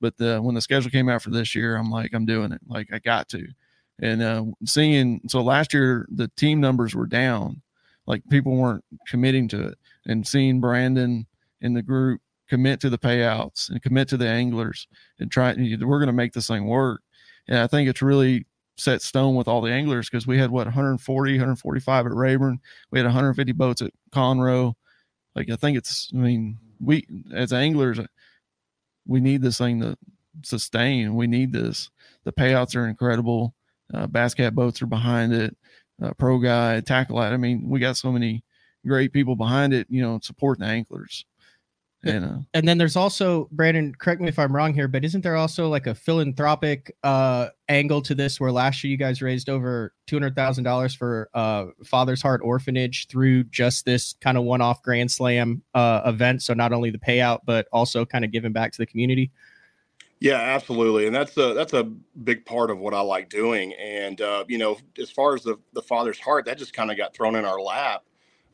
But the, when the schedule came out for this year, I'm like, I'm doing it. Like I got to. And uh, seeing, so last year the team numbers were down, like people weren't committing to it, and seeing Brandon and the group commit to the payouts and commit to the anglers and try, we're going to make this thing work. And I think it's really set stone with all the anglers, because we had what one forty, one forty-five at Rayburn. We had one hundred fifty boats at Conroe. Like, I think it's, I mean, we, as anglers, we need this thing to sustain. We need this. The payouts are incredible. Uh, Bass Cat Boats are behind it. Uh, Pro Guy, Tackle Attic. I mean, we got so many great people behind it, you know, supporting the anglers. And, uh, and then there's also, Brandon, correct me if I'm wrong here, but isn't there also like a philanthropic uh, angle to this, where last year you guys raised over two hundred thousand dollars for uh, Father's Heart Orphanage through just this kind of one-off Grand Slam uh, event? So not only the payout, but also kind of giving back to the community. Yeah, absolutely. And that's a, that's a big part of what I like doing. And, uh, you know, as far as the, the Father's Heart, that just kind of got thrown in our lap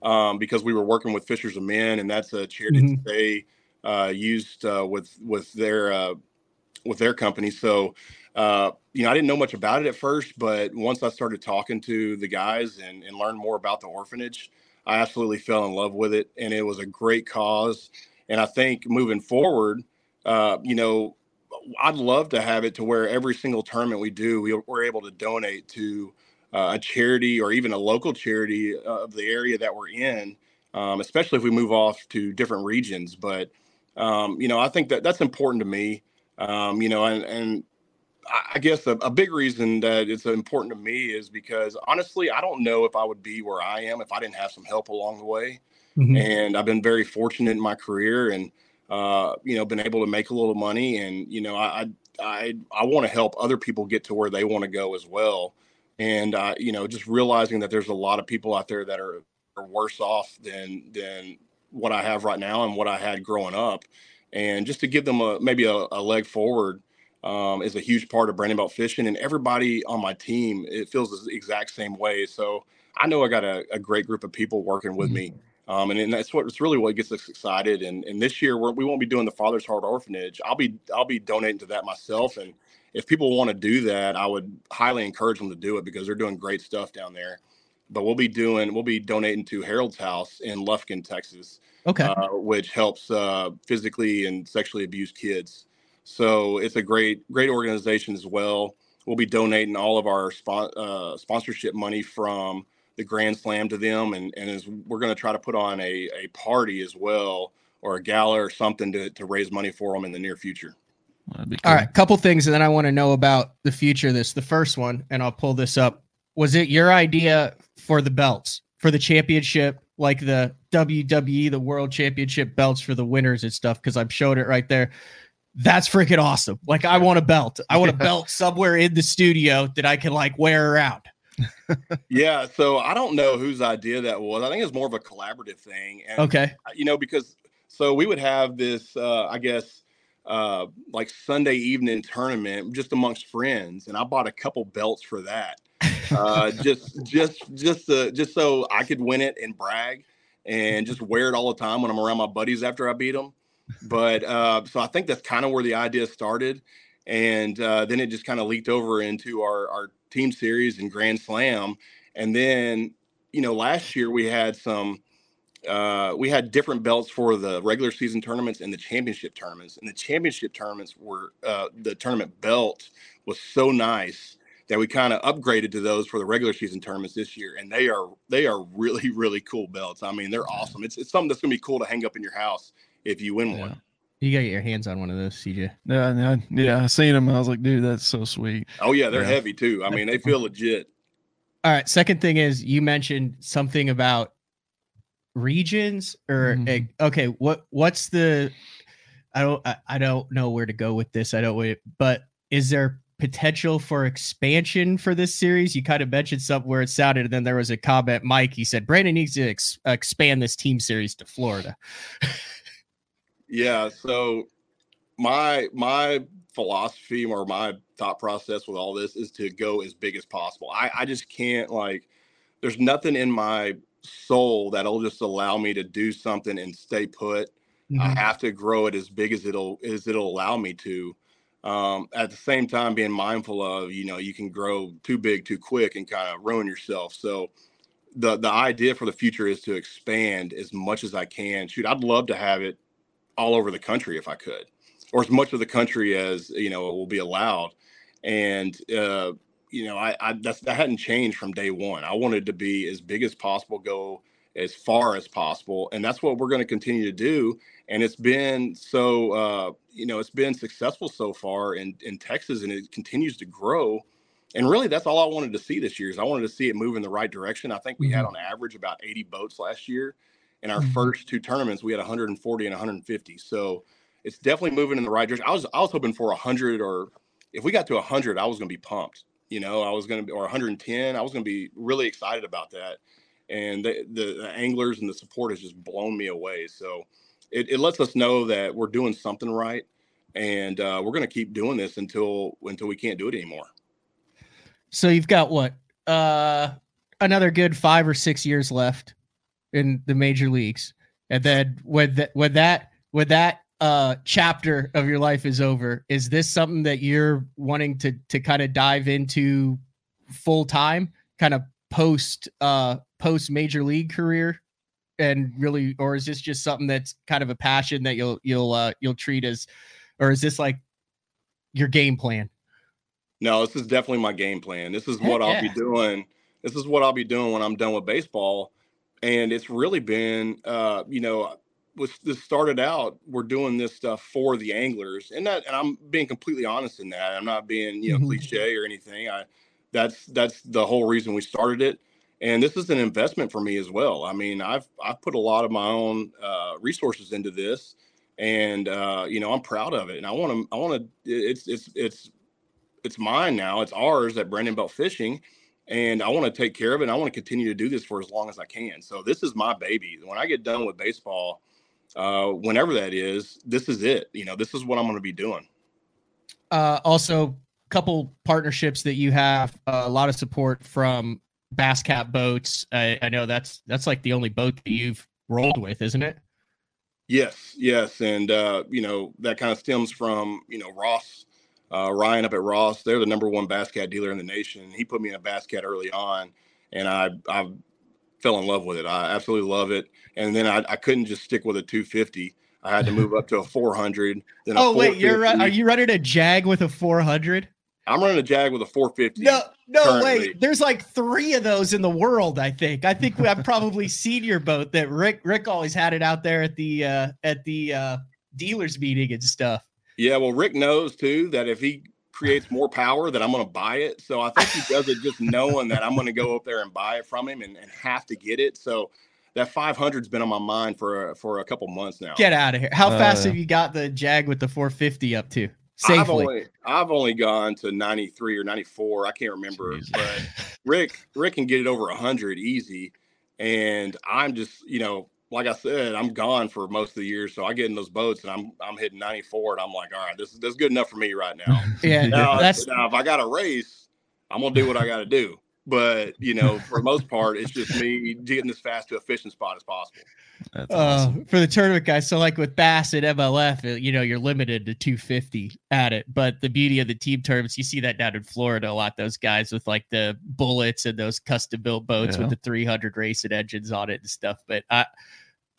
um, because we were working with Fishers of Men, and that's a charity mm-hmm. that they uh, used uh, with, with their, uh, with their company. So, uh, you know, I didn't know much about it at first, but once I started talking to the guys and, and learned more about the orphanage, I absolutely fell in love with it. And it was a great cause. And I think moving forward, uh, you know, I'd love to have it to where every single tournament we do, we, we're able to donate to uh, a charity or even a local charity of the area that we're in, um, especially if we move off to different regions. But, um, you know, I think that that's important to me, um, you know, and, and I guess a, a big reason that it's important to me is because, honestly, I don't know if I would be where I am if I didn't have some help along the way. Mm-hmm. And I've been very fortunate in my career, and Uh, you know, been able to make a little money, and, you know, I, I, I want to help other people get to where they want to go as well. And, uh, you know, just realizing that there's a lot of people out there that are, are worse off than, than what I have right now and what I had growing up. and just to give them a maybe a, a leg forward um, is a huge part of Brandon Belt fishing. And everybody on my team, it feels the exact same way. So I know I got a, a great group of people working with me. Um, and, and that's what's really what gets us excited. And, and this year we're, we won't be doing the Father's Heart Orphanage. I'll be I'll be donating to that myself. And if people want to do that, I would highly encourage them to do it because they're doing great stuff down there. But we'll be doing we'll be donating to Harold's House in Lufkin, Texas, okay, uh, which helps uh, physically and sexually abused kids. So it's a great great organization as well. We'll be donating all of our spo- uh, sponsorship money from the Grand Slam to them, and and as we're going to try to put on a a party as well, or a gala or something to, to raise money for them in the near future. Well, cool. All right, couple things, and then I want to know about the future of this. The first one, and I'll pull this up. Was it your idea for the belts for the championship, like the W W E, the World Championship belts for the winners and stuff? Because I've showed it right there. That's freaking awesome. Like, I want a belt. I want a belt somewhere in the studio that I can like wear around. Yeah, so I don't know whose idea that was. I think it's more of a collaborative thing. And, okay, you know, because so we would have this, uh, I guess, uh, like Sunday evening tournament just amongst friends, and I bought a couple belts for that, uh, just just just uh, just so I could win it and brag, and just wear it all the time when I'm around my buddies after I beat them. But uh, so I think that's kind of where the idea started, and uh, then it just kind of leaked over into our our. Team series and Grand Slam. And then, you know, last year we had some uh we had different belts for the regular season tournaments and the championship tournaments, and the championship tournaments were uh the tournament belt was so nice that we kind of upgraded to those for the regular season tournaments this year, and they are they are really really cool belts. I mean, they're yeah. awesome. It's, it's something that's gonna be cool to hang up in your house if you win yeah. one. You gotta get your hands on one of those, C J. Yeah, I, yeah, I seen them. I was like, dude, that's so sweet. Oh yeah, they're yeah. heavy too. I mean, they feel legit. All right. Second thing is, you mentioned something about regions, or mm-hmm. okay, what what's the? I don't I, I don't know where to go with this. I don't wait, but is there potential for expansion for this series? You kind of mentioned something where it sounded, and then there was a comment. Mike, he said Brandon needs to ex- expand this team series to Florida. Yeah, so my my philosophy or my thought process with all this is to go as big as possible. I, I just can't, like, there's nothing in my soul that'll just allow me to do something and stay put. Mm-hmm. I have to grow it as big as it'll as it'll allow me to. Um, at the same time, being mindful of, you know, you can grow too big too quick and kind of ruin yourself. So the the idea for the future is to expand as much as I can. Shoot, I'd love to have it all over the country if I could, or as much of the country as, you know, it will be allowed. And, uh, you know, I, I, that's, that hadn't changed from day one. I wanted to be as big as possible, go as far as possible. And that's what we're going to continue to do. And it's been so, uh, you know, it's been successful so far in, in Texas, and it continues to grow. And really, that's all I wanted to see this year is I wanted to see it move in the right direction. I think we had on average about eighty boats last year. In our first two tournaments, we had one hundred forty and one hundred fifty. So it's definitely moving in the right direction. I was I was hoping for one hundred, or if we got to one hundred, I was going to be pumped. You know, I was going to be, or one hundred ten, I was going to be really excited about that. And the, the, the anglers and the support has just blown me away. So it, it lets us know that we're doing something right, and uh, we're going to keep doing this until until we can't do it anymore. So you've got what uh, another good five or six years left in the major leagues, and then when that when that when that uh chapter of your life is over, is this something that you're wanting to to kind of dive into full time, kind of post uh post major league career, and really, or is this just something that's kind of a passion that you'll you'll uh you'll treat as, or is this like your game plan? No, this is definitely my game plan. This is what yeah. I'll be doing. This is what I'll be doing when I'm done with baseball. And it's really been, uh, you know, was this started out, we're doing this stuff for the anglers, and that, and I'm being completely honest in that. I'm not being, you know, mm-hmm. cliche or anything. I, that's, that's the whole reason we started it. And this is an investment for me as well. I mean, I've, I've put a lot of my own, uh, resources into this, and, uh, you know, I'm proud of it, and I want to, I want to, it's, it's, it's, it's mine now. It's ours at Brandon Belt Fishing. And I want to take care of it. And I want to continue to do this for as long as I can. So this is my baby. When I get done with baseball, uh, whenever that is, this is it. You know, this is what I'm going to be doing. Uh, also, couple partnerships that you have, uh, a lot of support from Bass Cat Boats. I, I know that's that's like the only boat that you've rolled with, isn't it? Yes, yes, and uh, you know, that kind of stems from, you know, Ross, uh, Ryan up at Ross. They're the number one Bass Cat dealer in the nation. He put me in a Bass Cat early on, and I I fell in love with it. I absolutely love it. And then I, I couldn't just stick with a two fifty. I had to move up to a four hundred. Then oh a wait, you're right. Are you running a Jag with a four hundred? I'm running a Jag with a four fifty. No, no currently. Way. There's like three of those in the world. I think. I think I've probably seen your boat that Rick Rick always had it out there at the uh, at the uh, dealers meeting and stuff. Yeah, well, Rick knows too that if he creates more power, that I'm going to buy it. So I think he does it just knowing that I'm going to go up there and buy it from him and, and have to get it. So that five hundred's been on my mind for for a couple months now. Get out of here! How uh, fast have you got the Jag with the four fifty up to? Safely. I've only I've only gone to ninety-three or ninety-four. I can't remember, Jesus. But Rick Rick can get it over a hundred easy, and I'm just, you know, like I said, I'm gone for most of the year, so I get in those boats and I'm I'm hitting ninety-four, and I'm like, all right, this is this is good enough for me right now. Yeah, now, that's now, if I got a race, I'm gonna do what I got to do. But you know, for the most part, it's just me getting as fast to a fishing spot as possible. That's uh, awesome. For the tournament guys, so like with Bass and M L F, you know, you're limited to two fifty at it. But the beauty of the team terms, you see that down in Florida a lot. Those guys with like the bullets and those custom built boats, yeah, with the three hundred racing engines on it and stuff. But I,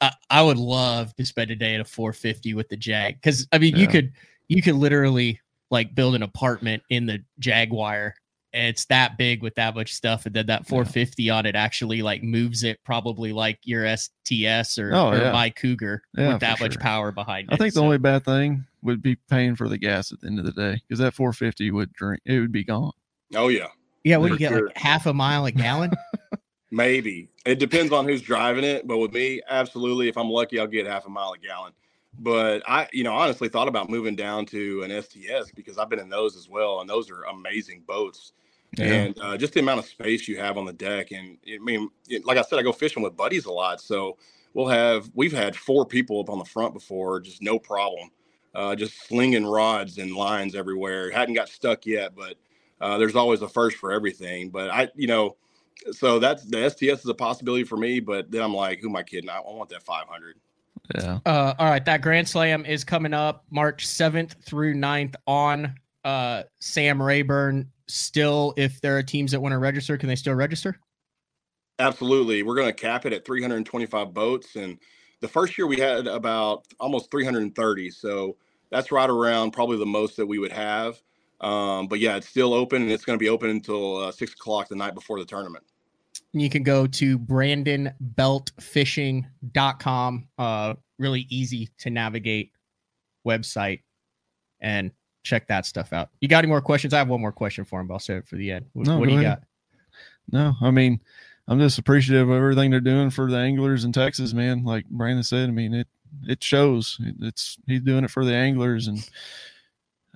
I, I would love to spend a day at a four fifty with the Jag, because I mean, yeah, you could you could literally like build an apartment in the Jaguar. It's that big with that much stuff, and then that four fifty, yeah, on it actually like moves it probably like your S T S or, oh, or yeah, my Cougar, yeah, with that much, sure, power behind it. I think so. The only bad thing would be paying for the gas at the end of the day, because that four fifty would drink, it would be gone. Oh yeah, yeah. What do you get, sure, like half a mile a gallon? Maybe it depends on who's driving it, but with me, absolutely, if I'm lucky, I'll get half a mile a gallon. But I, you know, honestly thought about moving down to an S T S, because I've been in those as well, and those are amazing boats. Yeah. And uh, just the amount of space you have on the deck, and it, I mean, it, like I said, I go fishing with buddies a lot, so we'll have we've had four people up on the front before, just no problem, uh, just slinging rods and lines everywhere. Hadn't got stuck yet, but uh, there's always a first for everything. But I, you know, so that's the S T S is a possibility for me. But then I'm like, who am I kidding? I, I want that five hundred. Yeah. Uh, all right. That Grand Slam is coming up March seventh through ninth on uh, Sam Rayburn. Still, if there are teams that want to register, can they still register? Absolutely. We're going to cap it at three hundred twenty-five boats. And the first year we had about almost three hundred thirty. So that's right around probably the most that we would have. Um, but yeah, it's still open, and it's going to be open until uh, six o'clock the night before the tournament. You can go to brandon belt fishing dot com, uh, really easy to navigate website, and check that stuff out. You got any more questions? I have one more question for him, but I'll save it for the end. What, no, what do you ahead. Got? No, I mean, I'm just appreciative of everything they're doing for the anglers in Texas, man. Like Brandon said, I mean, it, it shows. It, it's he's doing it for the anglers, and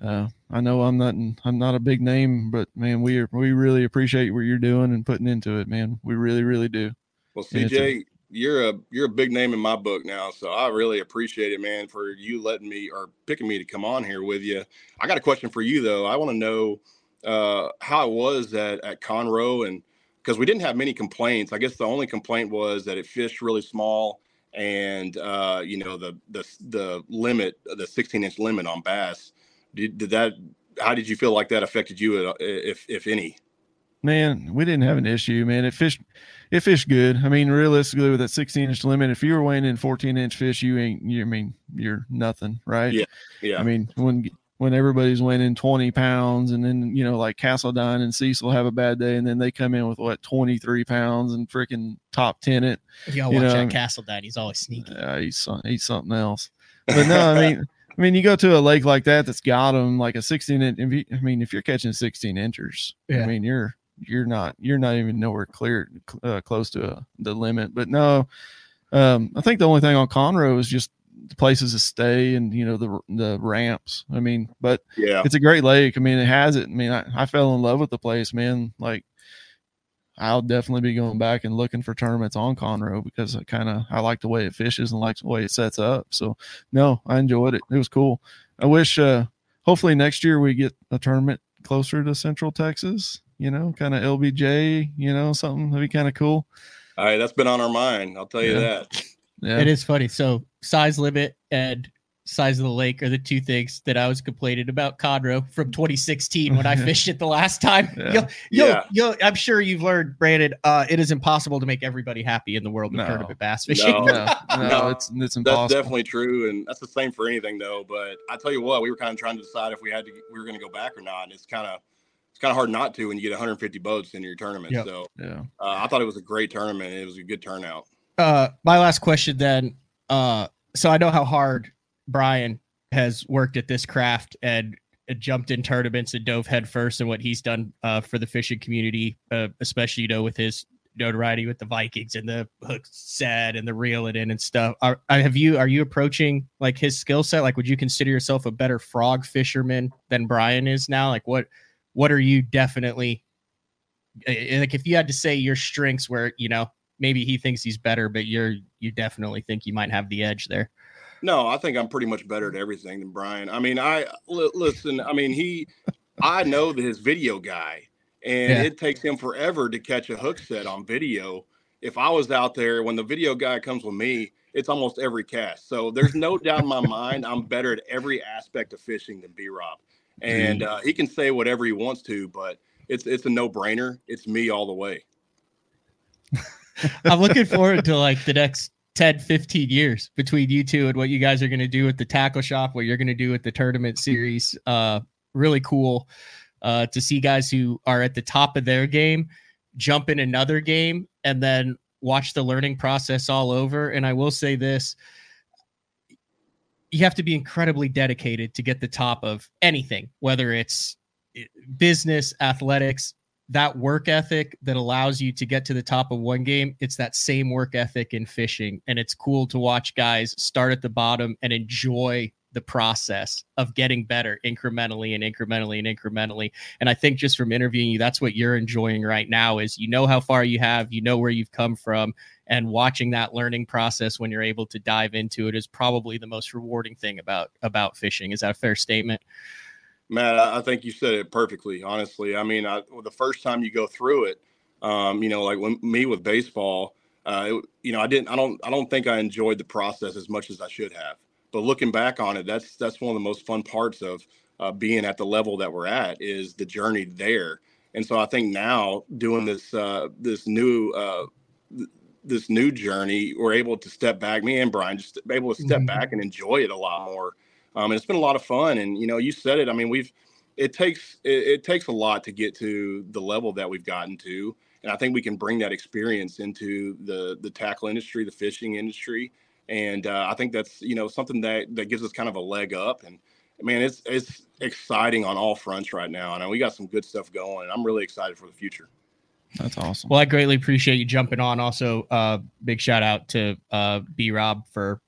Uh, I know I'm not, I'm not a big name, but man, we are, we really appreciate what you're doing and putting into it, man. We really, really do. Well, C J, a, you're a, you're a big name in my book now. So I really appreciate it, man, for you letting me or picking me to come on here with you. I got a question for you though. I want to know, uh, how it was at, at Conroe, and cause we didn't have many complaints. I guess the only complaint was that it fished really small, and, uh, you know, the, the, the limit, the sixteen inch limit on bass. Did, did that, how did you feel like that affected you, if if any? Man, we didn't have an issue, man. It fished, it fished good. I mean, realistically, with that sixteen inch limit, if you were weighing in fourteen inch fish, you ain't, you I mean, you're nothing, right? Yeah, yeah. I mean, when when everybody's weighing in twenty pounds, and then, you know, like Castledine and Cecil have a bad day, and then they come in with what, twenty-three pounds and freaking top tenant. You gotta watch that Castledine. He's always sneaky. Uh, he's he's something else. But no, I mean. I mean, you go to a lake like that that's got them like a sixteen inch. I mean, if you're catching sixteen inchers, yeah. I mean, you're you're not you're not even nowhere clear uh, close to uh, the limit. But no, um, I think the only thing on Conroe is just the places to stay, and you know, the the ramps. I mean, but yeah, it's a great lake. I mean, it has it. I mean, I, I fell in love with the place, man. Like, I'll definitely be going back and looking for tournaments on Conroe, because I kind of I like the way it fishes and like the way it sets up. So no, I enjoyed it. It was cool. I wish uh, hopefully next year we get a tournament closer to Central Texas, you know, kind of L B J, you know, something that'd be kind of cool. All right, that's been on our mind. I'll tell you yeah. that. Yeah. It is funny. So size limit and size of the lake are the two things that I was complaining about Conroe from twenty sixteen when I fished it the last time. Yeah. You'll, you'll, yeah. you'll, I'm sure you've learned, Brandon, uh, it is impossible to make everybody happy in the world of no. tournament bass fishing. No, no, no, no it's, it's impossible. That's definitely true, and that's the same for anything, though. But I tell you what, we were kind of trying to decide if we had to, we were going to go back or not. And it's kind of, it's kind of hard not to when you get one hundred fifty boats in your tournament. Yep. So yeah. uh, I thought it was a great tournament. It was a good turnout. Uh, my last question then. Uh, so I know how hard Brian has worked at this craft and, and jumped in tournaments and dove headfirst, and what he's done uh, for the fishing community, uh, especially, you know, with his notoriety with the Vikings and the hook set and the reel it in and stuff. Are, have you, are you approaching like his skill set? Like, would you consider yourself a better frog fisherman than Brian is now? Like what, what are you definitely like, if you had to say your strengths where, you know, maybe he thinks he's better, but you're, you definitely think you might have the edge there. No, I think I'm pretty much better at everything than Brian. I mean, I l- listen, I mean, he, I know that his video guy, and yeah. it takes him forever to catch a hook set on video. If I was out there, when the video guy comes with me, it's almost every cast. So there's no doubt in my mind, I'm better at every aspect of fishing than B-Rob. And uh, he can say whatever he wants to, but it's, it's a no-brainer. It's me all the way. I'm looking forward to like the next ten, fifteen years between you two and what you guys are going to do with the tackle shop, what you're going to do with the tournament series. Uh, really cool uh, to see guys who are at the top of their game jump in another game and then watch the learning process all over. And I will say this, you have to be incredibly dedicated to get the top of anything, whether it's business, athletics. That work ethic that allows you to get to the top of one game, it's that same work ethic in fishing. And it's cool to watch guys start at the bottom and enjoy the process of getting better incrementally and incrementally and incrementally. And I think just from interviewing you, that's what you're enjoying right now is, you know, how far you have, you know, where you've come from, and watching that learning process when you're able to dive into it is probably the most rewarding thing about, about fishing. Is that a fair statement? Matt, I think you said it perfectly, honestly. I mean, I, the first time you go through it, um, you know, like when, me with baseball, uh, it, you know, I didn't, I don't, I don't think I enjoyed the process as much as I should have. But looking back on it, that's that's one of the most fun parts of uh, being at the level that we're at is the journey there. And so I think now doing this uh, this new uh, th- this new journey, we're able to step back. Me and Brian just able to step mm-hmm. back and enjoy it a lot more. Um, and it's been a lot of fun. And, you know, you said it, I mean, we've, it takes, it, it takes a lot to get to the level that we've gotten to. And I think we can bring that experience into the, the tackle industry, the fishing industry. And uh, I think that's, you know, something that, that gives us kind of a leg up. And man, it's, it's exciting on all fronts right now. And we got some good stuff going, and I'm really excited for the future. That's awesome. Well, I greatly appreciate you jumping on. Also, uh, big shout out to uh, B-Rob for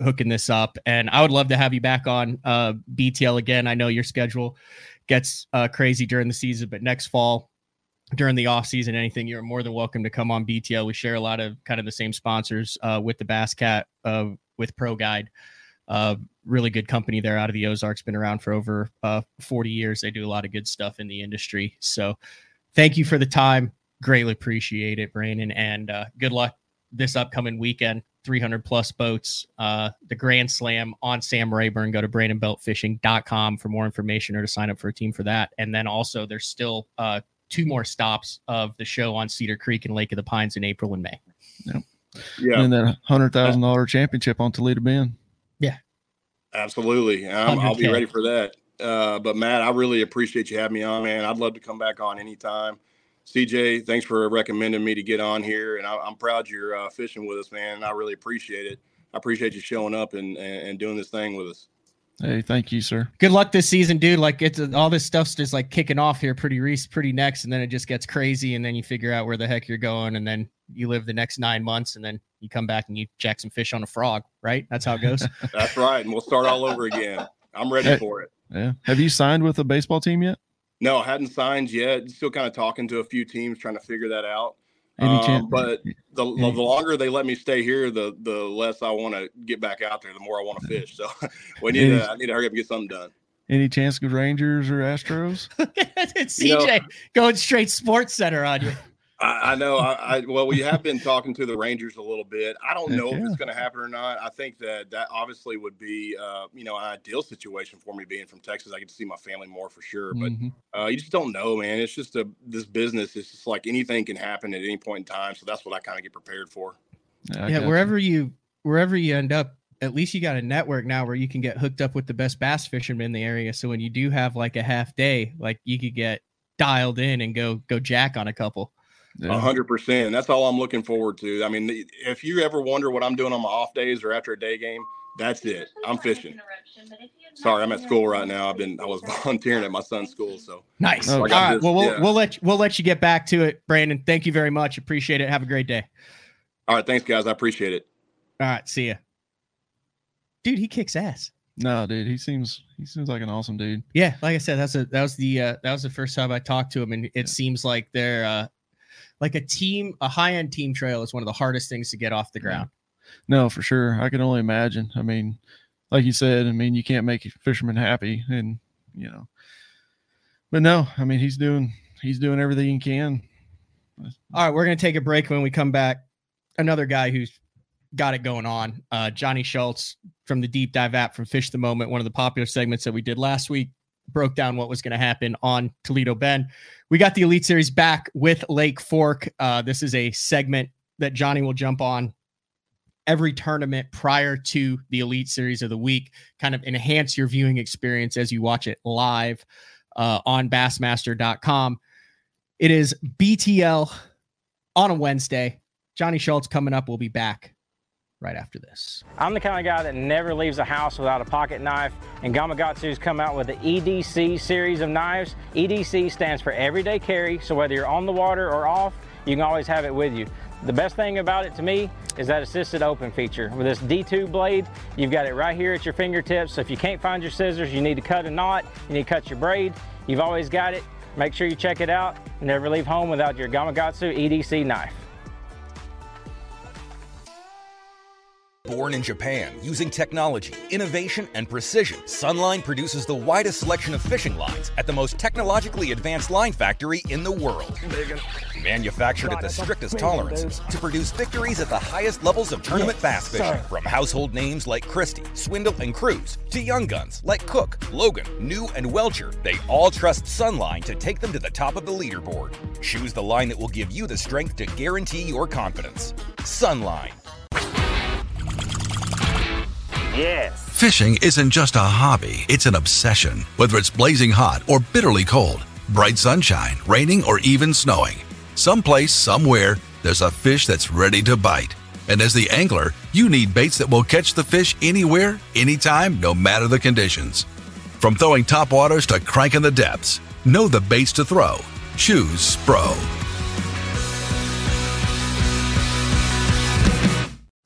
hooking this up, and I would love to have you back on uh B T L again. I know your schedule gets uh crazy during the season, but next fall during the off season, anything, you're more than welcome to come on B T L. We share a lot of kind of the same sponsors uh with the Bass Cat, uh with Pro Guide, uh really good company there out of the Ozarks, been around for over uh forty years. They do a lot of good stuff in the industry. So thank you for the time, greatly appreciate it, Brandon, and uh good luck this upcoming weekend. three hundred plus boats, uh, the Grand Slam on Sam Rayburn. Go to brandon belt fishing dot com for more information or to sign up for a team for that. And then also there's still uh, two more stops of the show on Cedar Creek and Lake of the Pines in April and May. Yeah. yeah. And then that one hundred thousand dollars uh, championship on Toledo Bend. Yeah. Absolutely. I'm, I'll be ready for that. Uh, but, Matt, I really appreciate you having me on, man. I'd love to come back on anytime. C J, thanks for recommending me to get on here, and I, I'm proud you're uh, fishing with us, man. And I really appreciate it. I appreciate you showing up and, and, and doing this thing with us. Hey, thank you, sir. Good luck this season, dude. Like, it's all this stuff's just like kicking off here pretty re- pretty next, and then it just gets crazy, and then you figure out where the heck you're going, and then you live the next nine months, and then you come back and you jack some fish on a frog, right? That's how it goes. That's right, and we'll start all over again. I'm ready hey, for it. Yeah. Have you signed with a baseball team yet? No, I hadn't signed yet. Still kind of talking to a few teams, trying to figure that out. Any chance? Um, but the, Any. the longer they let me stay here, the the less I want to get back out there, the more I want to fish. So we need to, I need to hurry up and get something done. Any chance of Rangers or Astros? It's C J you know, going straight Sports Center on you. I, I know. I, I Well, we have been talking to the Rangers a little bit. I don't know yeah. if it's going to happen or not. I think that that obviously would be, uh, you know, an ideal situation for me being from Texas. I get to see my family more for sure. But mm-hmm. uh, you just don't know, man. It's just a, this business. It's just like anything can happen at any point in time. So that's what I kind of get prepared for. I yeah, wherever you. you wherever you end up, at least you got a network now where you can get hooked up with the best bass fishermen in the area. So when you do have like a half day, like you could get dialed in and go go jack on a couple. A hundred percent. That's all I'm looking forward to. I mean, if you ever wonder what I'm doing on my off days or after a day game, that's it. I'm fishing. Sorry, I'm at school right now. I've been I was volunteering at my son's school. So nice. Like, all right. Just, well, we'll yeah. we'll let you, we'll let you get back to it, Brandon. Thank you very much. Appreciate it. Have a great day. All right. Thanks, guys. I appreciate it. All right. See ya. Dude, he kicks ass. No, dude, he seems he seems like an awesome dude. Yeah, like I said, that's a that was the uh, that was the first time I talked to him, and it yeah. seems like they're uh, like a team, a high end team trail is one of the hardest things to get off the ground. No, for sure, I can only imagine. I mean, like you said, I mean, you can't make fishermen happy, and you know, but no, I mean, he's doing he's doing everything he can. All right, we're gonna take a break. When we come back, another guy who's got it going on, uh Johnny Schultz from the Deep Dive app from Fish the Moment, one of the popular segments that we did last week, broke down what was going to happen on Toledo Bend. We got the Elite Series back with Lake Fork. Uh this is a segment that Johnny will jump on every tournament prior to the Elite Series of the week, kind of enhance your viewing experience as you watch it live uh on bassmaster dot com. It is B T L on a Wednesday. Johnny Schultz coming up. We'll be back right after this. I'm the kind of guy that never leaves the house without a pocket knife, and Gamakatsu's come out with the E D C series of knives. E D C stands for Everyday Carry, so whether you're on the water or off, you can always have it with you. The best thing about it to me is that assisted open feature. With this D two blade, you've got it right here at your fingertips, so if you can't find your scissors, you need to cut a knot, you need to cut your braid, you've always got it. Make sure you check it out. Never leave home without your Gamakatsu E D C knife. Born in Japan, using technology, innovation, and precision, Sunline produces the widest selection of fishing lines at the most technologically advanced line factory in the world. Manufactured at the strictest tolerances to produce victories at the highest levels of tournament bass fishing. From household names like Christie, Swindle, and Cruz, to young guns like Cook, Logan, New, and Welcher, they all trust Sunline to take them to the top of the leaderboard. Choose the line that will give you the strength to guarantee your confidence. Sunline. Yes. Fishing isn't just a hobby, it's an obsession. Whether it's blazing hot or bitterly cold, bright sunshine, raining, or even snowing, someplace, somewhere, there's a fish that's ready to bite. And as the angler, you need baits that will catch the fish anywhere, anytime, no matter the conditions. From throwing topwaters to cranking the depths, know the baits to throw. Choose Spro.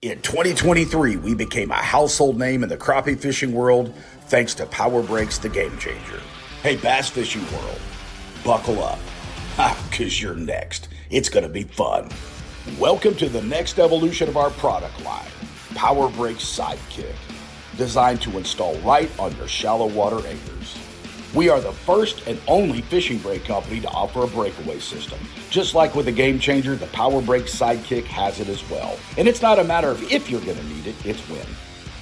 In twenty twenty-three, we became a household name in the crappie fishing world thanks to Power Breaks, the game changer. Hey, bass fishing world, buckle up, because you're next. It's going to be fun. Welcome to the next evolution of our product line, Power Breaks Sidekick, designed to install right on your shallow water anchors. We are the first and only fishing brake company to offer a breakaway system. Just like with the Game Changer, the Power Breaks Sidekick has it as well. And it's not a matter of if you're going to need it, it's when.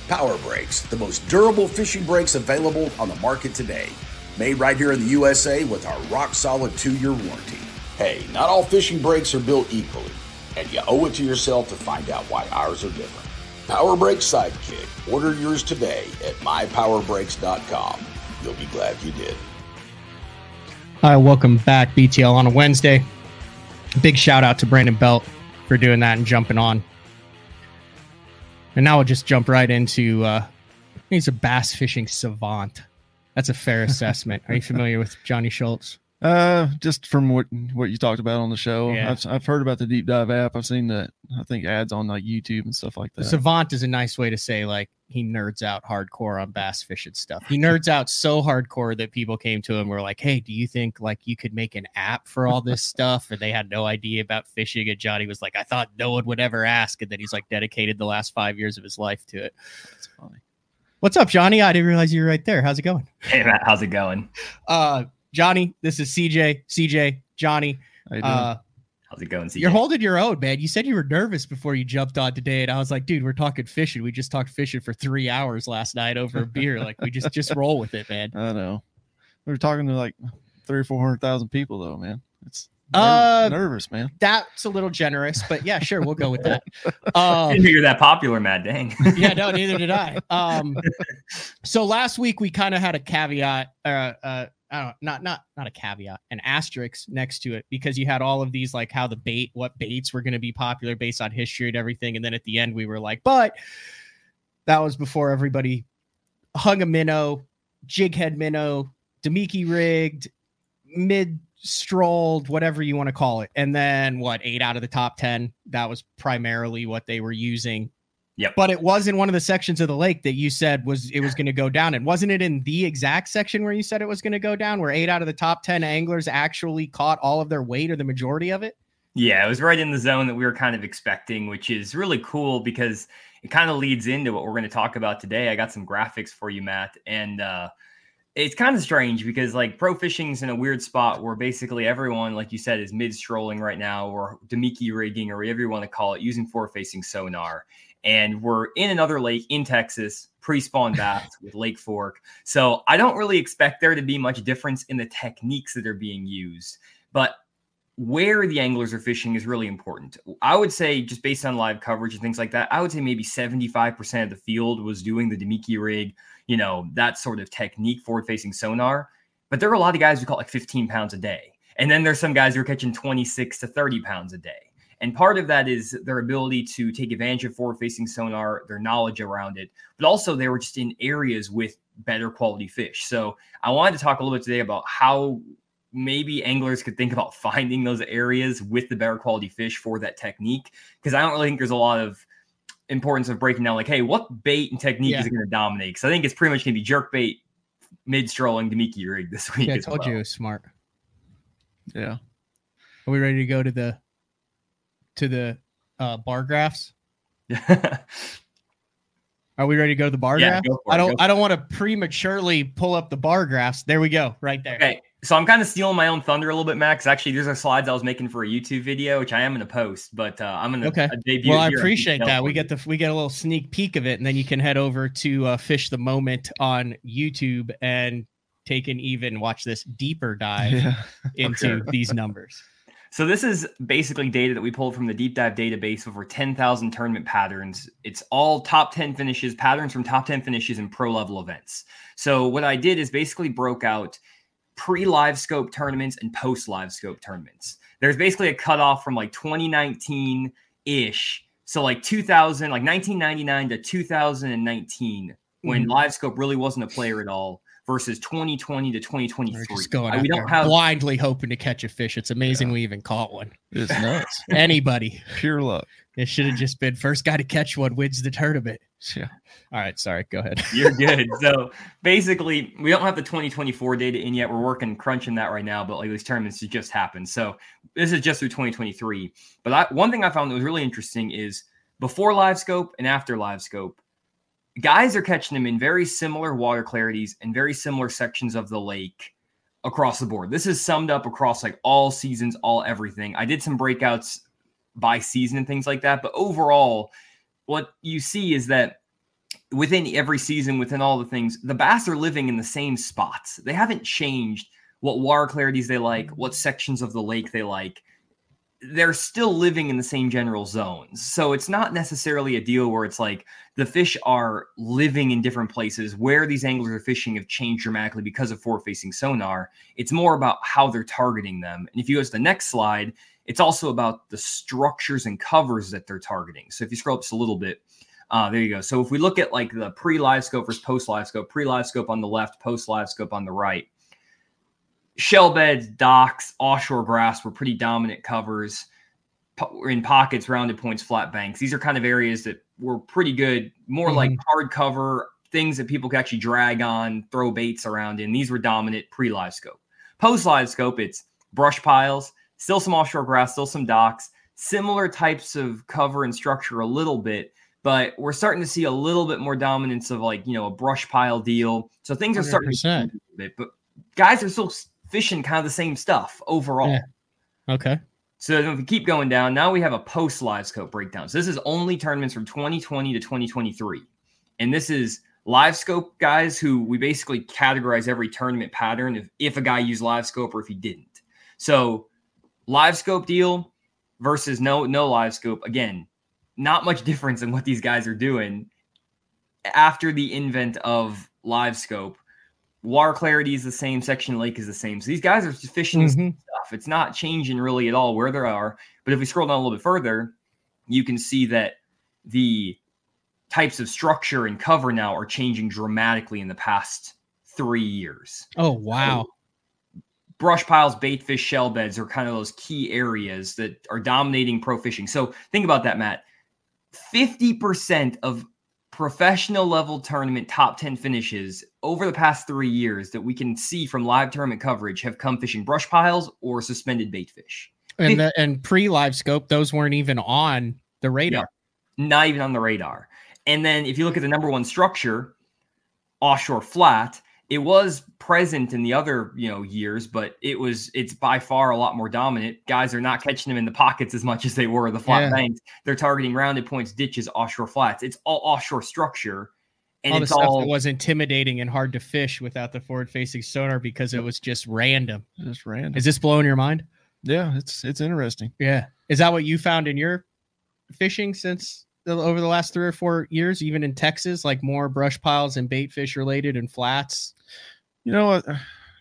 Power Breaks, the most durable fishing brakes available on the market today. Made right here in the U S A with our rock-solid two-year warranty. Hey, not all fishing brakes are built equally, and you owe it to yourself to find out why ours are different. Power Breaks Sidekick. Order yours today at my power breaks dot com. You'll be glad you did. Hi, welcome back, B T L on a Wednesday. Big shout out to Brandon Belt for doing that and jumping on. And now we'll just jump right into, uh, he's a bass fishing savant. That's a fair assessment. Are you familiar with Johnny Schultz? Uh, just from what what you talked about on the show, yeah. I've I've heard about the Deep Dive app. I've seen that. I think ads on like YouTube and stuff like that. Savant is a nice way to say like he nerds out hardcore on bass fishing stuff. He nerds out so hardcore that people came to him and were like, "Hey, do you think like you could make an app for all this stuff?" And they had no idea about fishing. And Johnny was like, "I thought no one would ever ask," and then he's like dedicated the last five years of his life to it. That's funny. What's up, Johnny? I didn't realize you were right there. How's it going? Hey, Matt. How's it going? Uh. Johnny, this is C J. C J, Johnny. Uh, How's it going, C J? You're holding your own, man. You said you were nervous before you jumped on today, and I was like, dude, we're talking fishing. We just talked fishing for three hours last night over a beer. Like, we just, just roll with it, man. I know. We were talking to like three or four hundred thousand people, though, man. It's nerv- uh, nervous, man. That's a little generous, but yeah, sure, we'll go with that. Um, didn't figure that popular, Matt. Dang. Yeah, no, neither did I. Um, so last week we kind of had a caveat. Uh, uh, I don't, not not not a caveat, an asterisk next to it, because you had all of these like how the bait, what baits were going to be popular based on history and everything, and then at the end we were like, but that was before everybody hung a minnow, jig head minnow, Damiki rigged, mid strolled, whatever you want to call it, and then what eight out of the top ten that was primarily what they were using. Yep. But it was in one of the sections of the lake that you said was it was going to go down. And wasn't it in the exact section where you said it was going to go down, where eight out of the top ten anglers actually caught all of their weight or the majority of it? Yeah, it was right in the zone that we were kind of expecting, which is really cool because it kind of leads into what we're going to talk about today. I got some graphics for you, Matt. And uh, it's kind of strange because like pro fishing's in a weird spot where basically everyone, like you said, is mid-strolling right now, or Damiki rigging or whatever you want to call it, using forward-facing sonar. And we're in another lake in Texas, pre-spawn bass with Lake Fork. So I don't really expect there to be much difference in the techniques that are being used. But where the anglers are fishing is really important. I would say just based on live coverage and things like that, I would say maybe seventy-five percent of the field was doing the Damiki rig, you know, that sort of technique, forward-facing sonar. But there are a lot of guys who caught like fifteen pounds a day. And then there's some guys who are catching twenty-six to thirty pounds a day. And part of that is their ability to take advantage of forward-facing sonar, their knowledge around it, but also they were just in areas with better quality fish. So I wanted to talk a little bit today about how maybe anglers could think about finding those areas with the better quality fish for that technique, because I don't really think there's a lot of importance of breaking down like, hey, what bait and technique yeah. is going to dominate? Because I think it's pretty much going to be jerkbait, mid-strolling, Damiki rig this week. Yeah, I as told well. you it was smart. Yeah. Are we ready to go to the... to the uh, bar graphs? Are we ready to go to the bar yeah, graphs? I don't. I don't want to prematurely pull up the bar graphs. There we go. Right there. Okay. So I'm kind of stealing my own thunder a little bit, Max. Actually, these are slides I was making for a YouTube video, which I am going to post. But uh, I'm going to okay. debut. Well, I appreciate that. We get the we get a little sneak peek of it, and then you can head over to uh, Fish the Moment on YouTube and take an even watch this deeper dive yeah, into these numbers. So this is basically data that we pulled from the Deep Dive database, over ten thousand tournament patterns. It's all top ten finishes, patterns from top ten finishes in pro level events. So what I did is basically broke out pre-live scope tournaments and post-live scope tournaments. There's basically a cutoff from like twenty nineteen-ish. So like two thousand, like nineteen ninety-nine to two thousand nineteen, when mm-hmm. live scope really wasn't a player at all. Versus twenty twenty to twenty twenty-three. Just going I, we don't have blindly hoping to catch a fish. It's amazing yeah. we even caught one. It's nuts. Anybody. Pure luck. It should have just been first guy to catch one wins the tournament. Yeah. All right. Sorry. Go ahead. You're good. So basically, we don't have the twenty twenty-four data in yet. We're working, crunching that right now, but like these tournaments just happened. So this is just through twenty twenty-three. But I, one thing I found that was really interesting is before live scope and after live scope, guys are catching them in very similar water clarities and very similar sections of the lake across the board. This is summed up across like all seasons, all everything. I did some breakouts by season and things like that. But overall, what you see is that within every season, within all the things, the bass are living in the same spots. They haven't changed what water clarities they like, what sections of the lake they like. They're still living in the same general zones. So it's not necessarily a deal where it's like the fish are living in different places. Where these anglers are fishing have changed dramatically because of forward-facing sonar. It's more about how they're targeting them. And if you go to the next slide, it's also about the structures and covers that they're targeting. So if you scroll up just a little bit, uh, there you go. So if we look at like the pre-live scope versus post-live scope, pre-live scope on the left, post-live scope on the right, shell beds, docks, offshore grass were pretty dominant covers in pockets, rounded points, flat banks. These are kind of areas that were pretty good, more mm-hmm. like hard cover, things that people could actually drag on, throw baits around in. These were dominant pre-live scope. Post-live scope, it's brush piles, still some offshore grass, still some docks, similar types of cover and structure a little bit, but we're starting to see a little bit more dominance of like, you know, a brush pile deal. So things are starting one hundred percent. To change a bit, but guys are still fishing kind of the same stuff overall. Yeah. Okay. So if we keep going down, now we have a post-live scope breakdown. So this is only tournaments from twenty twenty to twenty twenty-three. And this is live scope guys who we basically categorize every tournament pattern if, if a guy used live scope or if he didn't. So live scope deal versus no, no live scope. Again, not much difference in what these guys are doing after the invent of live scope. Water clarity is the same. Section lake is the same. So these guys are just fishing mm-hmm. stuff. It's not changing really at all where they are. But if we scroll down a little bit further, you can see that the types of structure and cover now are changing dramatically in the past three years. Oh, wow. So brush piles, bait fish, shell beds are kind of those key areas that are dominating pro fishing. So think about that, Matt. fifty percent of professional level tournament top ten finishes over the past three years that we can see from live tournament coverage have come fishing brush piles or suspended bait fish. And, the, and pre-live scope, those weren't even on the radar. Yeah, not even on the radar. And then if you look at the number one structure, offshore flat, it was present in the other, you know, years, but it was, it's by far a lot more dominant. Guys are not catching them in the pockets as much as they were the flat yeah. banks. They're targeting rounded points, ditches, offshore flats. It's all offshore structure. And all it's the stuff all that was intimidating and hard to fish without the forward facing sonar because it was just random. Just random. Is this blowing your mind? Yeah, it's, it's interesting. Yeah. Is that what you found in your fishing since the, over the last three or four years, even in Texas, like more brush piles and bait fish related and flats? You know,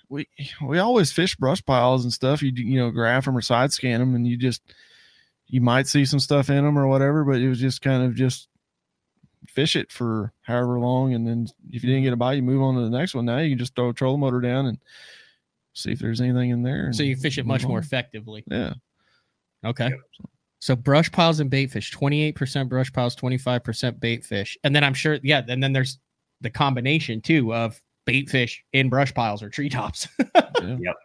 we we always fish brush piles and stuff. You you know, graph them or side scan them, and you just you might see some stuff in them or whatever. But it was just kind of just fish it for however long, and then if you didn't get a bite, you move on to the next one. Now you can just throw a trolling motor down and see if there's anything in there. So you fish it much on. more effectively. Yeah. Okay. Yeah. So brush piles and bait fish, twenty-eight percent brush piles, twenty-five percent bait fish, and then I'm sure, yeah, and then there's the combination too of bait fish in brush piles or treetops. yeah. Yep.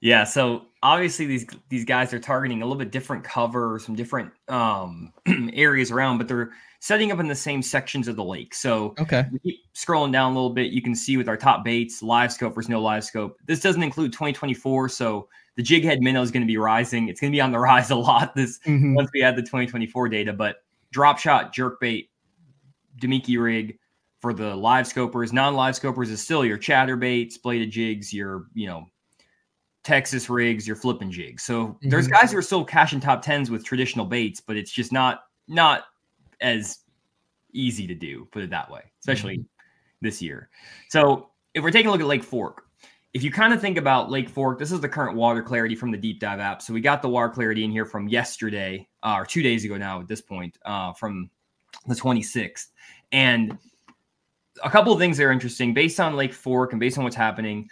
Yeah. So obviously these, these guys are targeting a little bit different cover, some different um, areas around, but they're setting up in the same sections of the lake. So okay. we keep scrolling down a little bit. You can see with our top baits, live scope versus no live scope. This doesn't include twenty twenty-four. So the jig head minnow is going to be rising. It's going to be on the rise a lot this mm-hmm. once we add the twenty twenty-four data, but drop shot, jerkbait, Demiki rig, for the live scopers. Non-live scopers is still your chatterbaits, bladed jigs, your, you know, Texas rigs, your flipping jigs. So mm-hmm. there's guys who are still cashing top tens with traditional baits, but it's just not, not as easy to do, put it that way, especially mm-hmm. this year. So if we're taking a look at Lake Fork, if you kind of think about Lake Fork, this is the current water clarity from the Deep Dive app. So we got the water clarity in here from yesterday uh, or two days ago now at this point uh, from the twenty-sixth. And a couple of things that are interesting based on Lake Fork and based on what's happening.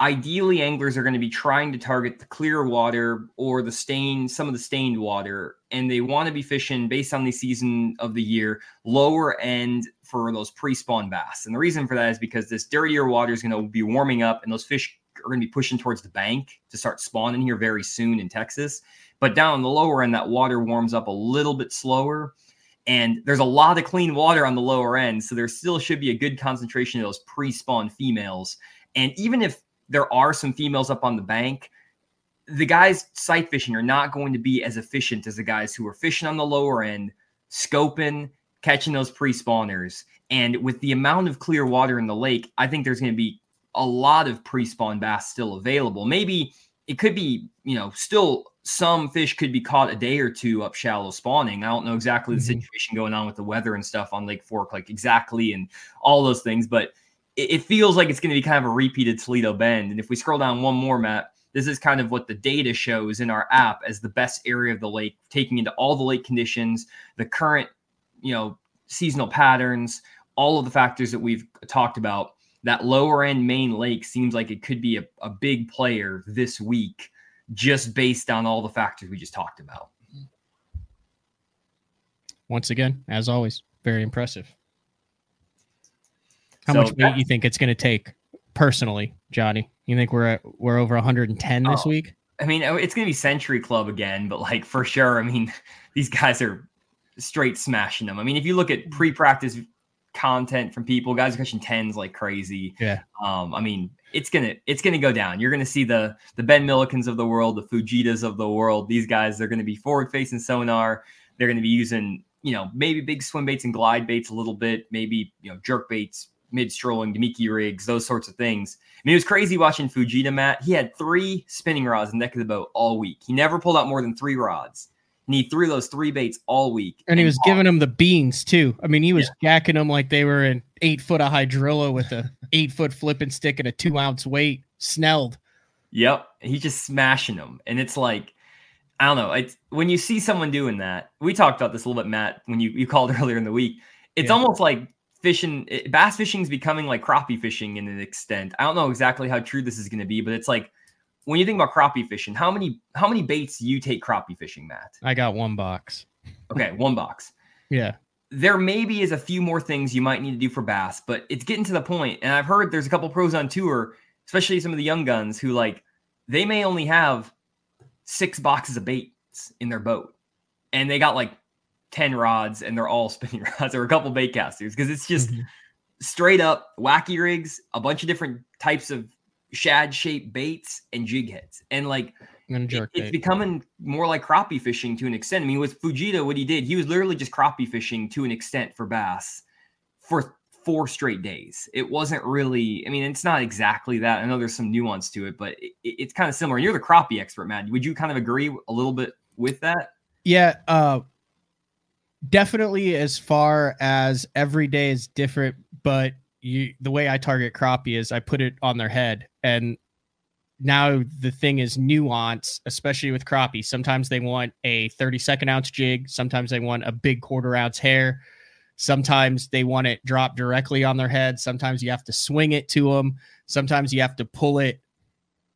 Ideally, anglers are going to be trying to target the clear water or the stain, some of the stained water, and they want to be fishing based on the season of the year, lower end for those pre-spawn bass. And the reason for that is because this dirtier water is going to be warming up and those fish are going to be pushing towards the bank to start spawning here very soon in Texas. But down the lower end, that water warms up a little bit slower. And there's a lot of clean water on the lower end. So there still should be a good concentration of those pre-spawn females. And even if there are some females up on the bank, the guys sight fishing are not going to be as efficient as the guys who are fishing on the lower end, scoping, catching those pre-spawners. And with the amount of clear water in the lake, I think there's going to be a lot of pre-spawn bass still available. Maybe it could be, you know, still some fish could be caught a day or two up shallow spawning. I don't know exactly the situation going on with the weather and stuff on Lake Fork, like exactly and all those things, but it, it feels like it's going to be kind of a repeated Toledo Bend. And if we scroll down one more, Matt, this is kind of what the data shows in our app as the best area of the lake, taking into all the lake conditions, the current, you know, seasonal patterns, all of the factors that we've talked about. that lower end main lake seems like it could be a, a big player this week, just based on all the factors we just talked about. Once again, as always, very impressive. How so much weight do you think it's going to take personally, Johnny? You think we're at, we're over one hundred ten oh, this week? I mean, it's going to be Century Club again, but like for sure, I mean, these guys are straight smashing them. I mean, if you look at pre-practice content from people, guys are catching tens like crazy. Yeah. Um, I mean, it's going to, it's going to go down. You're going to see the, the Ben Millikens of the world, the Fujitas of the world. These guys, they're going to be forward facing sonar. They're going to be using, you know, maybe big swim baits and glide baits a little bit, maybe, you know, jerk baits, mid-strolling, Demiki rigs, those sorts of things. I mean, it was crazy watching Fujita, Matt. He had three spinning rods in the neck of the boat all week. He never pulled out more than three rods. And he threw those three baits all week. And, and he was off. giving them the beans, too. I mean, he was yeah. jacking them like they were an eight-foot of hydrilla with a eight-foot flipping stick and a two-ounce weight, snelled. Yep. He's just smashing them. And it's like, I don't know. It's, when you see someone doing that, we talked about this a little bit, Matt, when you, you called earlier in the week. It's yeah. almost like fishing, bass fishing is becoming like crappie fishing in an extent. I don't know exactly how true this is going to be, but it's like when you think about crappie fishing, how many how many baits do you take crappie fishing, Matt? I got one box. Okay, one box. Yeah. There maybe is a few more things you might need to do for bass, but it's getting to the point, and I've heard there's a couple pros on tour, especially some of the young guns who like they may only have six boxes of baits in their boat, and they got like ten rods and they're all spinning rods or a couple bait casters, because it's just mm-hmm. straight up wacky rigs, a bunch of different types of shad shaped baits and jig heads. And like and jerk it, it's becoming more like crappie fishing to an extent. I mean, with Fujita, what he did, he was literally just crappie fishing to an extent for bass for four straight days. It wasn't really, I mean, it's not exactly that. I know there's some nuance to it, but it, it's kind of similar. And you're the crappie expert, Matt. Would you kind of agree a little bit with that? Yeah. Uh, Definitely, as far as every day is different, but you, the way I target crappie is I put it on their head. And now the thing is nuance, especially with crappie. Sometimes they want a thirty-second ounce jig. Sometimes they want a big quarter-ounce hair. Sometimes they want it dropped directly on their head. Sometimes you have to swing it to them. Sometimes you have to pull it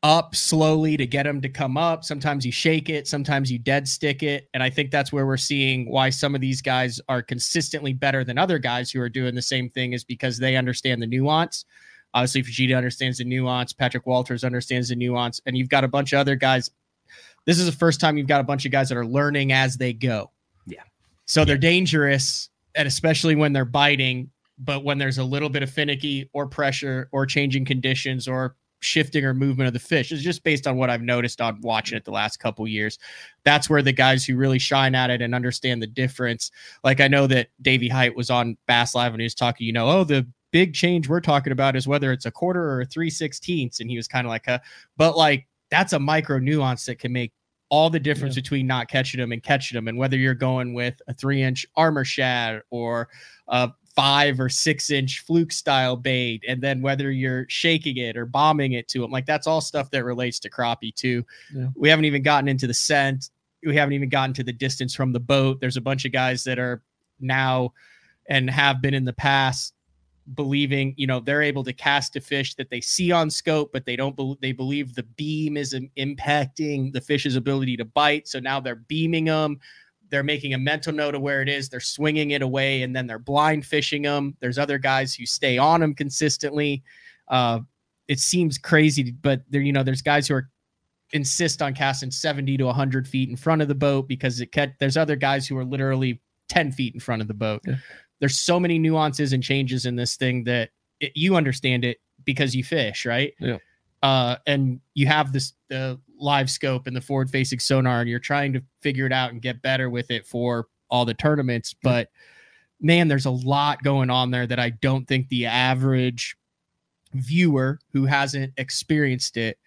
up slowly to get them to come up. Sometimes you shake it, sometimes you dead stick it. And I think that's where we're seeing why some of these guys are consistently better than other guys who are doing the same thing, is because they understand the nuance. Obviously, Fujita understands the nuance. Patrick Walters understands the nuance. And you've got a bunch of other guys. This is the first time you've got a bunch of guys that are learning as they go. Yeah. So they're dangerous, and especially when they're biting. But when there's a little bit of finicky or pressure or changing conditions or shifting or movement of the fish, is just based on what I've noticed on watching it the last couple years. That's where the guys who really shine at it and understand the difference. Like, I know that Davey Height was on Bass Live and he was talking, you know, oh, the big change we're talking about is whether it's a quarter or a three sixteenths. And he was kind of like, huh? But like, that's a micro nuance that can make all the difference yeah. between not catching them and catching them. And whether you're going with a three inch armor shad or a five or six inch fluke style bait, and then whether you're shaking it or bombing it to them, like that's all stuff that relates to crappie too. Yeah. We haven't even gotten into the scent. We haven't even gotten to the distance from the boat. There's a bunch of guys that are now and have been in the past believing, you know, they're able to cast a fish that they see on scope, but they don't be- they believe the beam is impacting the fish's ability to bite. So now they're beaming them. They're making a mental note of where it is. They're swinging it away, and then they're blind fishing them. There's other guys who stay on them consistently. Uh, it seems crazy, but there, you know, there's guys who are insist on casting seventy to one hundred feet in front of the boat because it kept, there's other guys who are literally ten feet in front of the boat. Yeah. There's so many nuances and changes in this thing that it, you understand it because you fish, right? Yeah. Uh, and you have this the live scope and the forward facing sonar, and you're trying to figure it out and get better with it for all the tournaments. But man, there's a lot going on there that I don't think the average viewer who hasn't experienced it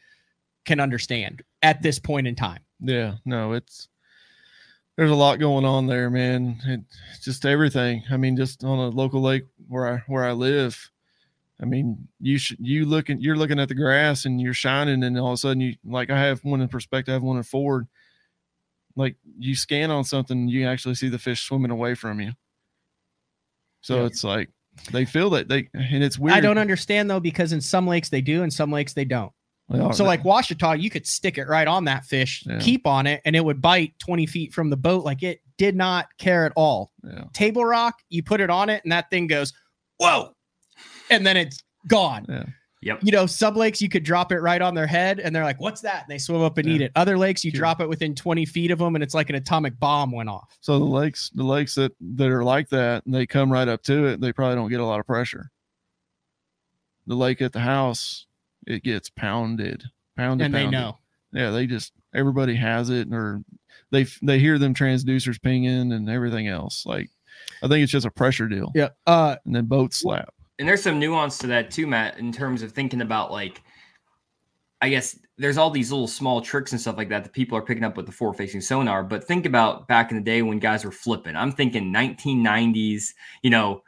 can understand at this point in time. Yeah, no, it's there's a lot going on there, man. It, just everything. I mean, just on a local lake where I where I live. I mean, you should, you looking, you're looking at the grass and you're shining, and all of a sudden you, like, I have one in perspective, I have one in forward. Like, you scan on something, you actually see the fish swimming away from you. So yeah. It's like, They feel that they, and it's weird. I don't understand though, because in some lakes they do, and some lakes they don't. Well, so like Washita, you could stick it right on that fish, yeah. keep on it, and it would bite twenty feet from the boat. Like it did not care at all. Yeah. Table Rock, you put it on it and that thing goes, whoa. And then it's gone. Yeah. Yep. You know, sub lakes, you could drop it right on their head and they're like, what's that? And they swim up and yeah. eat it. Other lakes, you sure. drop it within twenty feet of them and it's like an atomic bomb went off. So the lakes, the lakes that, that are like that, and they come right up to it, they probably don't get a lot of pressure. The lake at the house, it gets pounded, pounded, and pounded. They know. Yeah, they just, everybody has it, or they they hear them transducers pinging and everything else. Like, I think it's just a pressure deal. Yeah. Uh, and then boat slap. And there's some nuance to that too, Matt, in terms of thinking about, like, I guess there's all these little small tricks and stuff like that that people are picking up with the forward-facing sonar. But think about back in the day when guys were flipping. I'm thinking nineteen nineties, you know,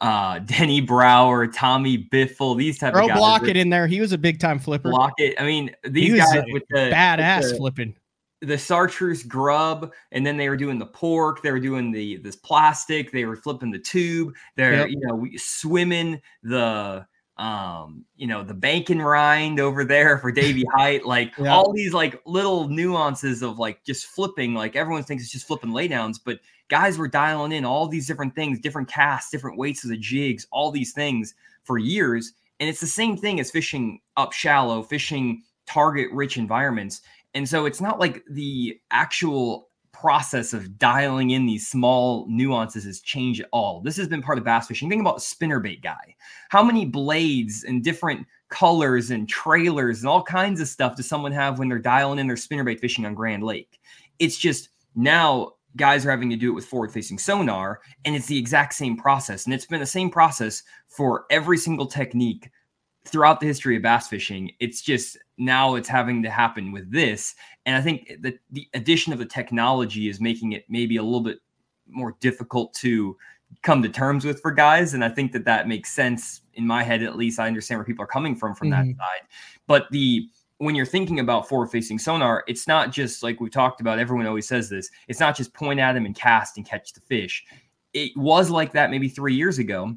Uh, Denny Brower, Tommy Biffle, these type Bro of guys. Blockett in there. He was a big time flipper. Blockett. I mean, these guys with the badass with the, flipping, the Chartreuse grub, and then they were doing the pork. They were doing the this plastic. They were flipping the tube. They're yep. you know swimming the um you know the bacon rind over there for Davey Height. Like yep. all these like little nuances of like just flipping. Like everyone thinks it's just flipping laydowns, but guys were dialing in all these different things, different casts, different weights of the jigs, all these things for years. And it's the same thing as fishing up shallow, fishing target-rich environments. And so it's not like the actual process of dialing in these small nuances has changed at all. This has been part of bass fishing. Think about the spinnerbait guy. How many blades and different colors and trailers and all kinds of stuff does someone have when they're dialing in their spinnerbait fishing on Grand Lake? It's just now... guys are having to do it with forward-facing sonar, and it's the exact same process. And it's been the same process for every single technique throughout the history of bass fishing. It's just now it's having to happen with this. And I think the, the addition of the technology is making it maybe a little bit more difficult to come to terms with for guys. And I think that that makes sense in my head, at least. I understand where people are coming from from mm-hmm. that side. But the... when you're thinking about forward-facing sonar, it's not just like we talked about. Everyone always says this. It's not just point at them and cast and catch the fish. It was like that maybe three years ago.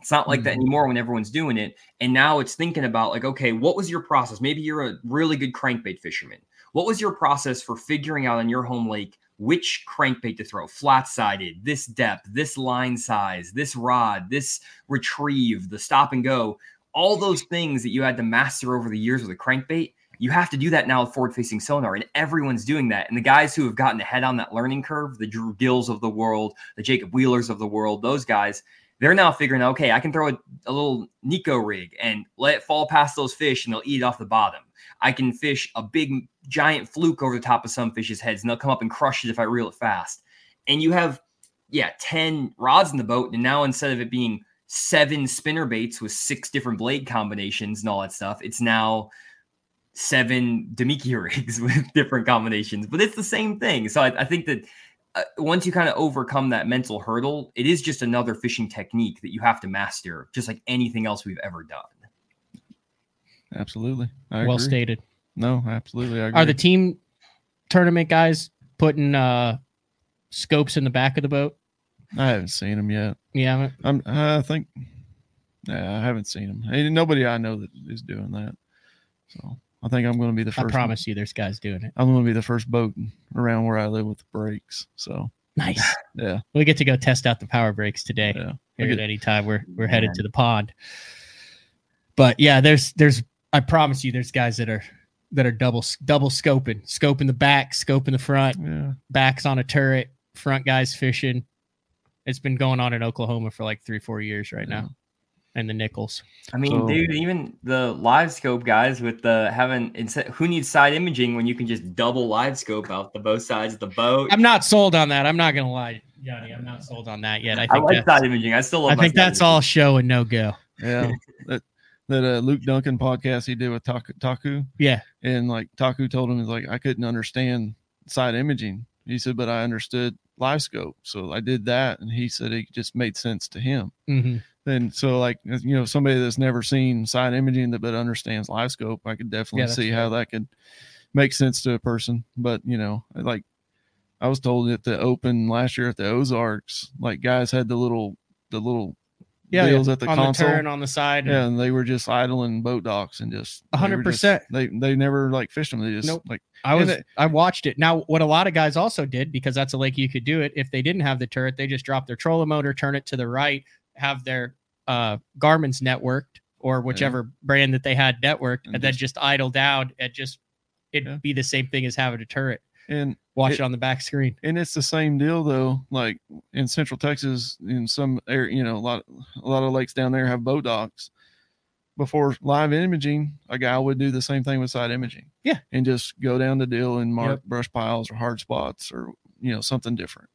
It's not like mm-hmm. that anymore when everyone's doing it. And now it's thinking about like, okay, what was your process? Maybe you're a really good crankbait fisherman. What was your process for figuring out on your home lake which crankbait to throw? Flat-sided, this depth, this line size, this rod, this retrieve, the stop and go. All those things that you had to master over the years with a crankbait, you have to do that now with forward-facing sonar, and everyone's doing that. And the guys who have gotten ahead on that learning curve, the Drew Gills of the world, the Jacob Wheelers of the world, those guys, they're now figuring out, okay, I can throw a, a little Nico rig and let it fall past those fish, and they'll eat it off the bottom. I can fish a big, giant fluke over the top of some fish's heads, and they'll come up and crush it if I reel it fast. And you have, yeah, ten rods in the boat, and now instead of it being seven spinner baits with six different blade combinations and all that stuff, it's now seven Demiki rigs with different combinations, but it's the same thing. So I, I think that uh, once you kind of overcome that mental hurdle, it is just another fishing technique that you have to master, just like anything else we've ever done. Absolutely. I well agree. Stated. No, absolutely. I agree. Are the team tournament guys putting uh, scopes in the back of the boat? I haven't seen them yet. Yeah, I'm, I think yeah, I haven't seen them. Hey, nobody I know that is doing that. So I think I'm going to be the first. I promise one. You, there's guys doing it. I'm going to be the first boat around where I live with the brakes. So nice. Yeah, we get to go test out the power brakes today. Yeah, here at any time we're we're headed man. to the pond. But yeah, there's there's I promise you, there's guys that are that are double double scoping, scoping the back, scoping the front, yeah. backs on a turret, front guys fishing. It's been going on in Oklahoma for like three, four years right now. Yeah. And the nickels. I mean, so, dude, even the live scope guys with the having, who needs side imaging when you can just double live scope out the both sides of the boat? I'm not sold on that. I'm not going to lie, Johnny. I'm not sold on that yet. I, think I like side imaging. I still love I think that's imaging. All show and no go. Yeah. that that uh, Luke Duncan podcast he did with Taku, Taku. Yeah. And like Taku told him, he's like, I couldn't understand side imaging. He said, but I understood live scope, so I did that, and he said it just made sense to him. Mm-hmm. And so, like, you know, somebody that's never seen side imaging that but understands live scope, I could definitely yeah, see true. how that could make sense to a person. But you know, like I was told at the open last year at the Ozarks, like guys had the little the little yeah, deals yeah. at the on console. The turn on the side. Yeah, and they were just idling boat docks and just one hundred percent. They they never like fished them. They just nope. like I was it, I watched it. Now, what a lot of guys also did, because that's a lake you could do it. If they didn't have the turret, they just dropped their trolling motor, turn it to the right, have their uh Garmin's networked or whichever yeah. brand that they had networked, and, and then just, just idle down. At just it'd yeah. be the same thing as having a turret. And watch it, it on the back screen. And it's the same deal though. Like in Central Texas, in some area, you know, a lot, a lot of lakes down there have boat docks. Before live imaging, a guy would do the same thing with side imaging. Yeah, and just go down the deal and mark yep. brush piles or hard spots or you know something different.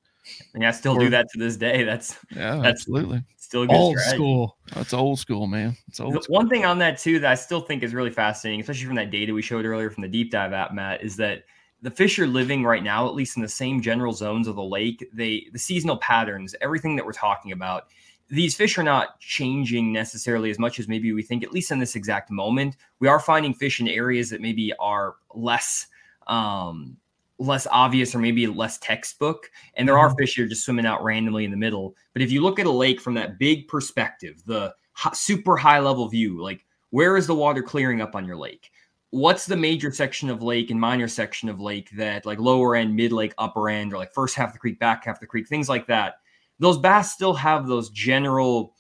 And I still or, do that to this day. That's yeah, that's absolutely still a good old strategy. School. That's old school, man. It's old. The school. One thing on that too that I still think is really fascinating, especially from that data we showed earlier from the deep dive app, Matt, is that the fish are living right now, at least in the same general zones of the lake. They, the seasonal patterns, everything that we're talking about, these fish are not changing necessarily as much as maybe we think, at least in this exact moment. We are finding fish in areas that maybe are less, um, less obvious or maybe less textbook. And there are fish that are just swimming out randomly in the middle. But if you look at a lake from that big perspective, the super high level view, like where is the water clearing up on your lake? What's the major section of lake and minor section of lake that like lower end, mid lake, upper end, or like first half of the creek, back half of the creek, things like that. Those bass still have those general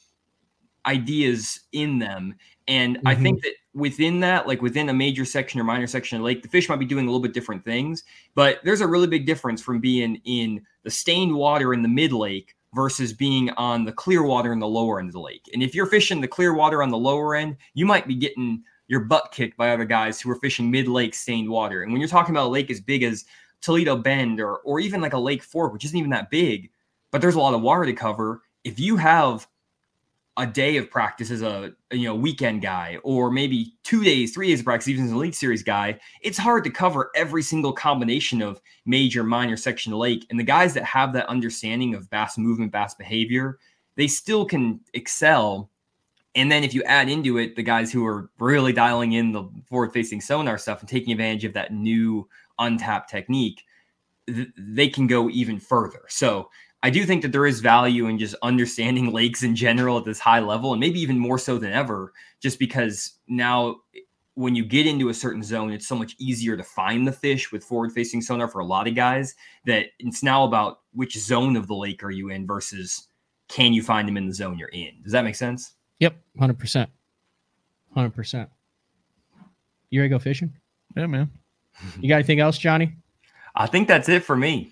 ideas in them. And mm-hmm. I think that within that, like within a major section or minor section of lake, the fish might be doing a little bit different things, but there's a really big difference from being in the stained water in the mid lake versus being on the clear water in the lower end of the lake. And if you're fishing the clear water on the lower end, you might be getting your butt kicked by other guys who are fishing mid-lake stained water. And when you're talking about a lake as big as Toledo Bend or or even like a Lake Fork, which isn't even that big, but there's a lot of water to cover. If you have a day of practice as a you know weekend guy, or maybe two days, three days of practice, even as a league series guy, it's hard to cover every single combination of major, minor section of lake. And the guys that have that understanding of bass movement, bass behavior, they still can excel. And then if you add into it the guys who are really dialing in the forward-facing sonar stuff and taking advantage of that new untapped technique, th- they can go even further. So I do think that there is value in just understanding lakes in general at this high level, and maybe even more so than ever, just because now when you get into a certain zone, it's so much easier to find the fish with forward-facing sonar for a lot of guys, that it's now about which zone of the lake are you in versus can you find them in the zone you're in. Does that make sense? Yep, one hundred percent. one hundred percent. You ready to go fishing? Yeah, man. You got anything else, Johnny? I think that's it for me.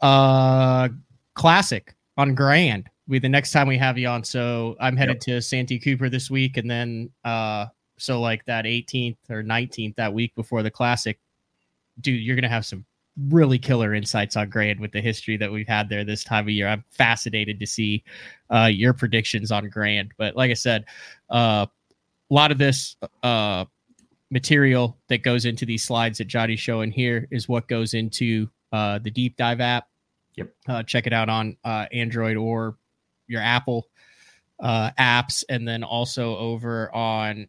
Uh, classic on Grand. We the next time we have you on. So I'm headed yep. to Santee Cooper this week. And then, uh, so like that eighteenth or nineteenth, that week before the classic, dude, you're going to have some really killer insights on Grand with the history that we've had there this time of year. I'm fascinated to see uh, your predictions on Grand. But like I said, uh, a lot of this uh, material that goes into these slides that Johnny's showing here is what goes into uh, the Deep Dive app. Yep. Uh, check it out on uh, Android or your Apple uh, apps. And then also over on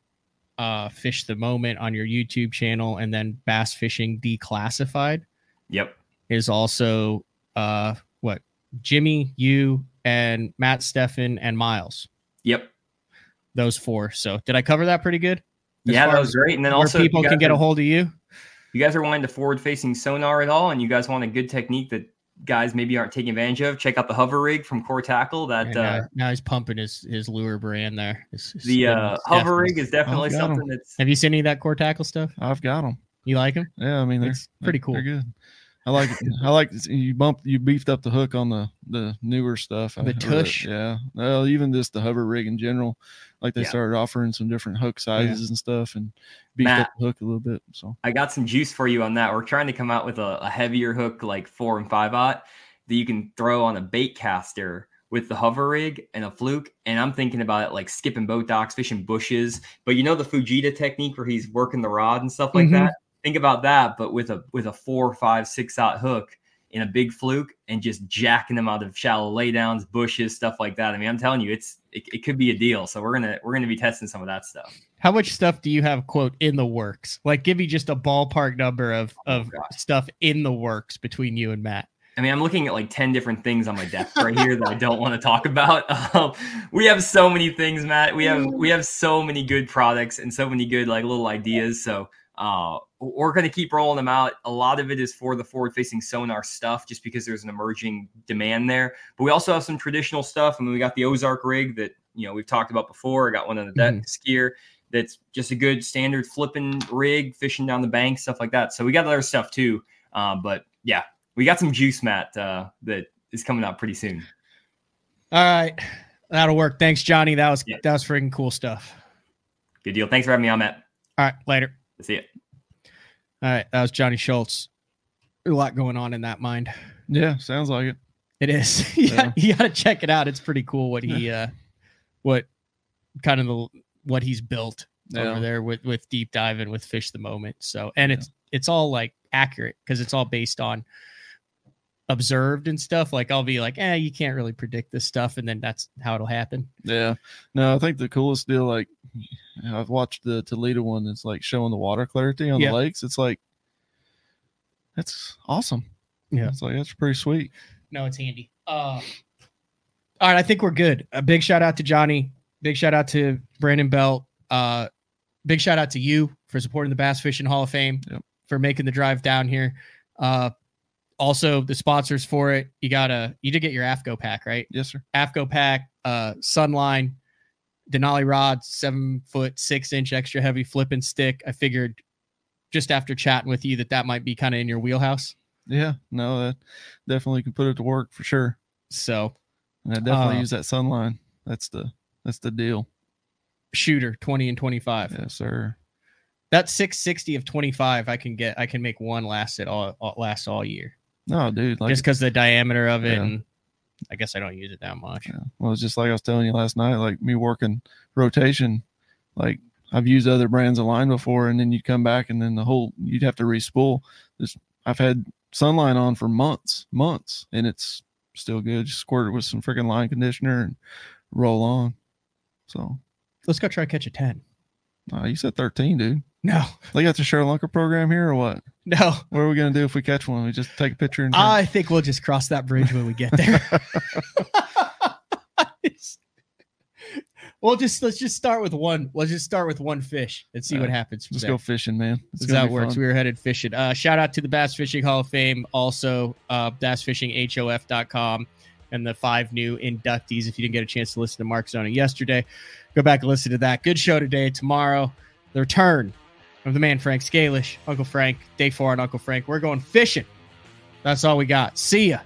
uh, Fish the Moment on your YouTube channel, and then Bass Fishing Declassified. Yep. Is also uh what Jimmy, you, and Matt, Stefan, and Miles. Yep. Those four. So did I cover that pretty good? As yeah, that was great. And then also people can get are, a hold of you. You guys are wanting to forward facing sonar at all, and you guys want a good technique that guys maybe aren't taking advantage of, check out the hover rig from Core Tackle. That now, uh now he's pumping his his lure brand there. It's, it's the uh hover rig is definitely something em. that's have you seen any of that Core Tackle stuff? I've got them. You like them? Yeah, I mean they're, it's pretty cool. They're good. I like I like you bump you beefed up the hook on the the newer stuff. The tush. Yeah. Well, even just the hover rig in general. Like they yeah. started offering some different hook sizes yeah. and stuff, and beefed Matt, up the hook a little bit. So I got some juice for you on that. We're trying to come out with a, a heavier hook like four and five aught that you can throw on a bait caster with the hover rig and a fluke. And I'm thinking about it like skipping boat docks, fishing bushes. But you know the Fujita technique where he's working the rod and stuff like mm-hmm. that? Think about that, but with a with a four, five, six aught hook in a big fluke and just jacking them out of shallow laydowns, bushes, stuff like that. I mean, I'm telling you, it's it, it could be a deal. So we're gonna we're gonna be testing some of that stuff. How much stuff do you have, quote, in the works? Like, give me just a ballpark number of of oh, stuff in the works between you and Matt. I mean, I'm looking at like ten different things on my desk right here that I don't want to talk about. Um, we have so many things, Matt. We have we have so many good products and so many good like little ideas. So uh, we're going to keep rolling them out. A lot of it is for the forward-facing sonar stuff, just because there's an emerging demand there. But we also have some traditional stuff. I mean, we got the Ozark rig that you know we've talked about before. I got one on the deck, mm-hmm. skier. That's just a good standard flipping rig, fishing down the bank, stuff like that. So we got other stuff too. Uh, but yeah, we got some juice, Matt, uh, that is coming out pretty soon. All right. That'll work. Thanks, Johnny. That was, yeah. that was freaking cool stuff. Good deal. Thanks for having me on, Matt. All right. Later. See ya. All right. That was Johnny Schultz. A lot going on in that mind. Yeah. Sounds like it. It is. Yeah. You got to check it out. It's pretty cool. What he, uh, what kind of the, what he's built yeah. over there with, with deep dive and with fish the moment. So, and yeah. it's, it's all like accurate because it's all based on observed and stuff. Like I'll be like, eh, you can't really predict this stuff. And then that's how it'll happen. Yeah. No, I think the coolest deal, like I've watched the Toledo one that's like showing the water clarity on yeah. the lakes. It's like, that's awesome. Yeah. It's like, that's pretty sweet. No, it's handy. Uh, all right. I think we're good. A big shout out to Johnny. Big shout out to Brandon Belt. Uh, big shout out to you for supporting the Bass Fishing Hall of Fame, yep. for making the drive down here. Uh, also, the sponsors for it. You got a, you did get your Aftco pack, right? Yes, sir. Aftco pack, uh, Sunline, Denali Rods, seven foot, six inch extra heavy flipping stick. I figured just after chatting with you that that might be kind of in your wheelhouse. Yeah, no, that definitely can put it to work for sure. So, and I definitely uh, use that Sunline. That's the, That's the deal. Shooter twenty and twenty-five. Yes, sir. That's six sixty of twenty-five. I can get, I can make one last it all, all last all year. No, dude. Like, just because the diameter of it. Yeah. And I guess I don't use it that much. Yeah. Well, it's just like I was telling you last night, like me working rotation. Like I've used other brands of line before, and then you come back and then the whole, you'd have to respool. Just, I've had Sunline on for months, months, and it's still good. Just squirt it with some freaking line conditioner and roll on. So let's go try to catch a ten. Uh, you said thirteen, dude. No. They got the Sri Lanka program here or what? No. What are we going to do if we catch one? We just take a picture and... I think we'll just cross that bridge when we get there. Well, just let's just start with one. Let's just start with one fish and see uh, what happens. Let's go fishing, man. That works. Fun. We were headed fishing. Uh, shout out to the Bass Fishing Hall of Fame. Also, uh, bass fishing hof dot com. And the five new inductees. If you didn't get a chance to listen to Mark Zona yesterday, go back and listen to that. Good show today. Tomorrow, the return of the man, Frank Scalish, Uncle Frank, day four on Uncle Frank. We're going fishing. That's all we got. See ya.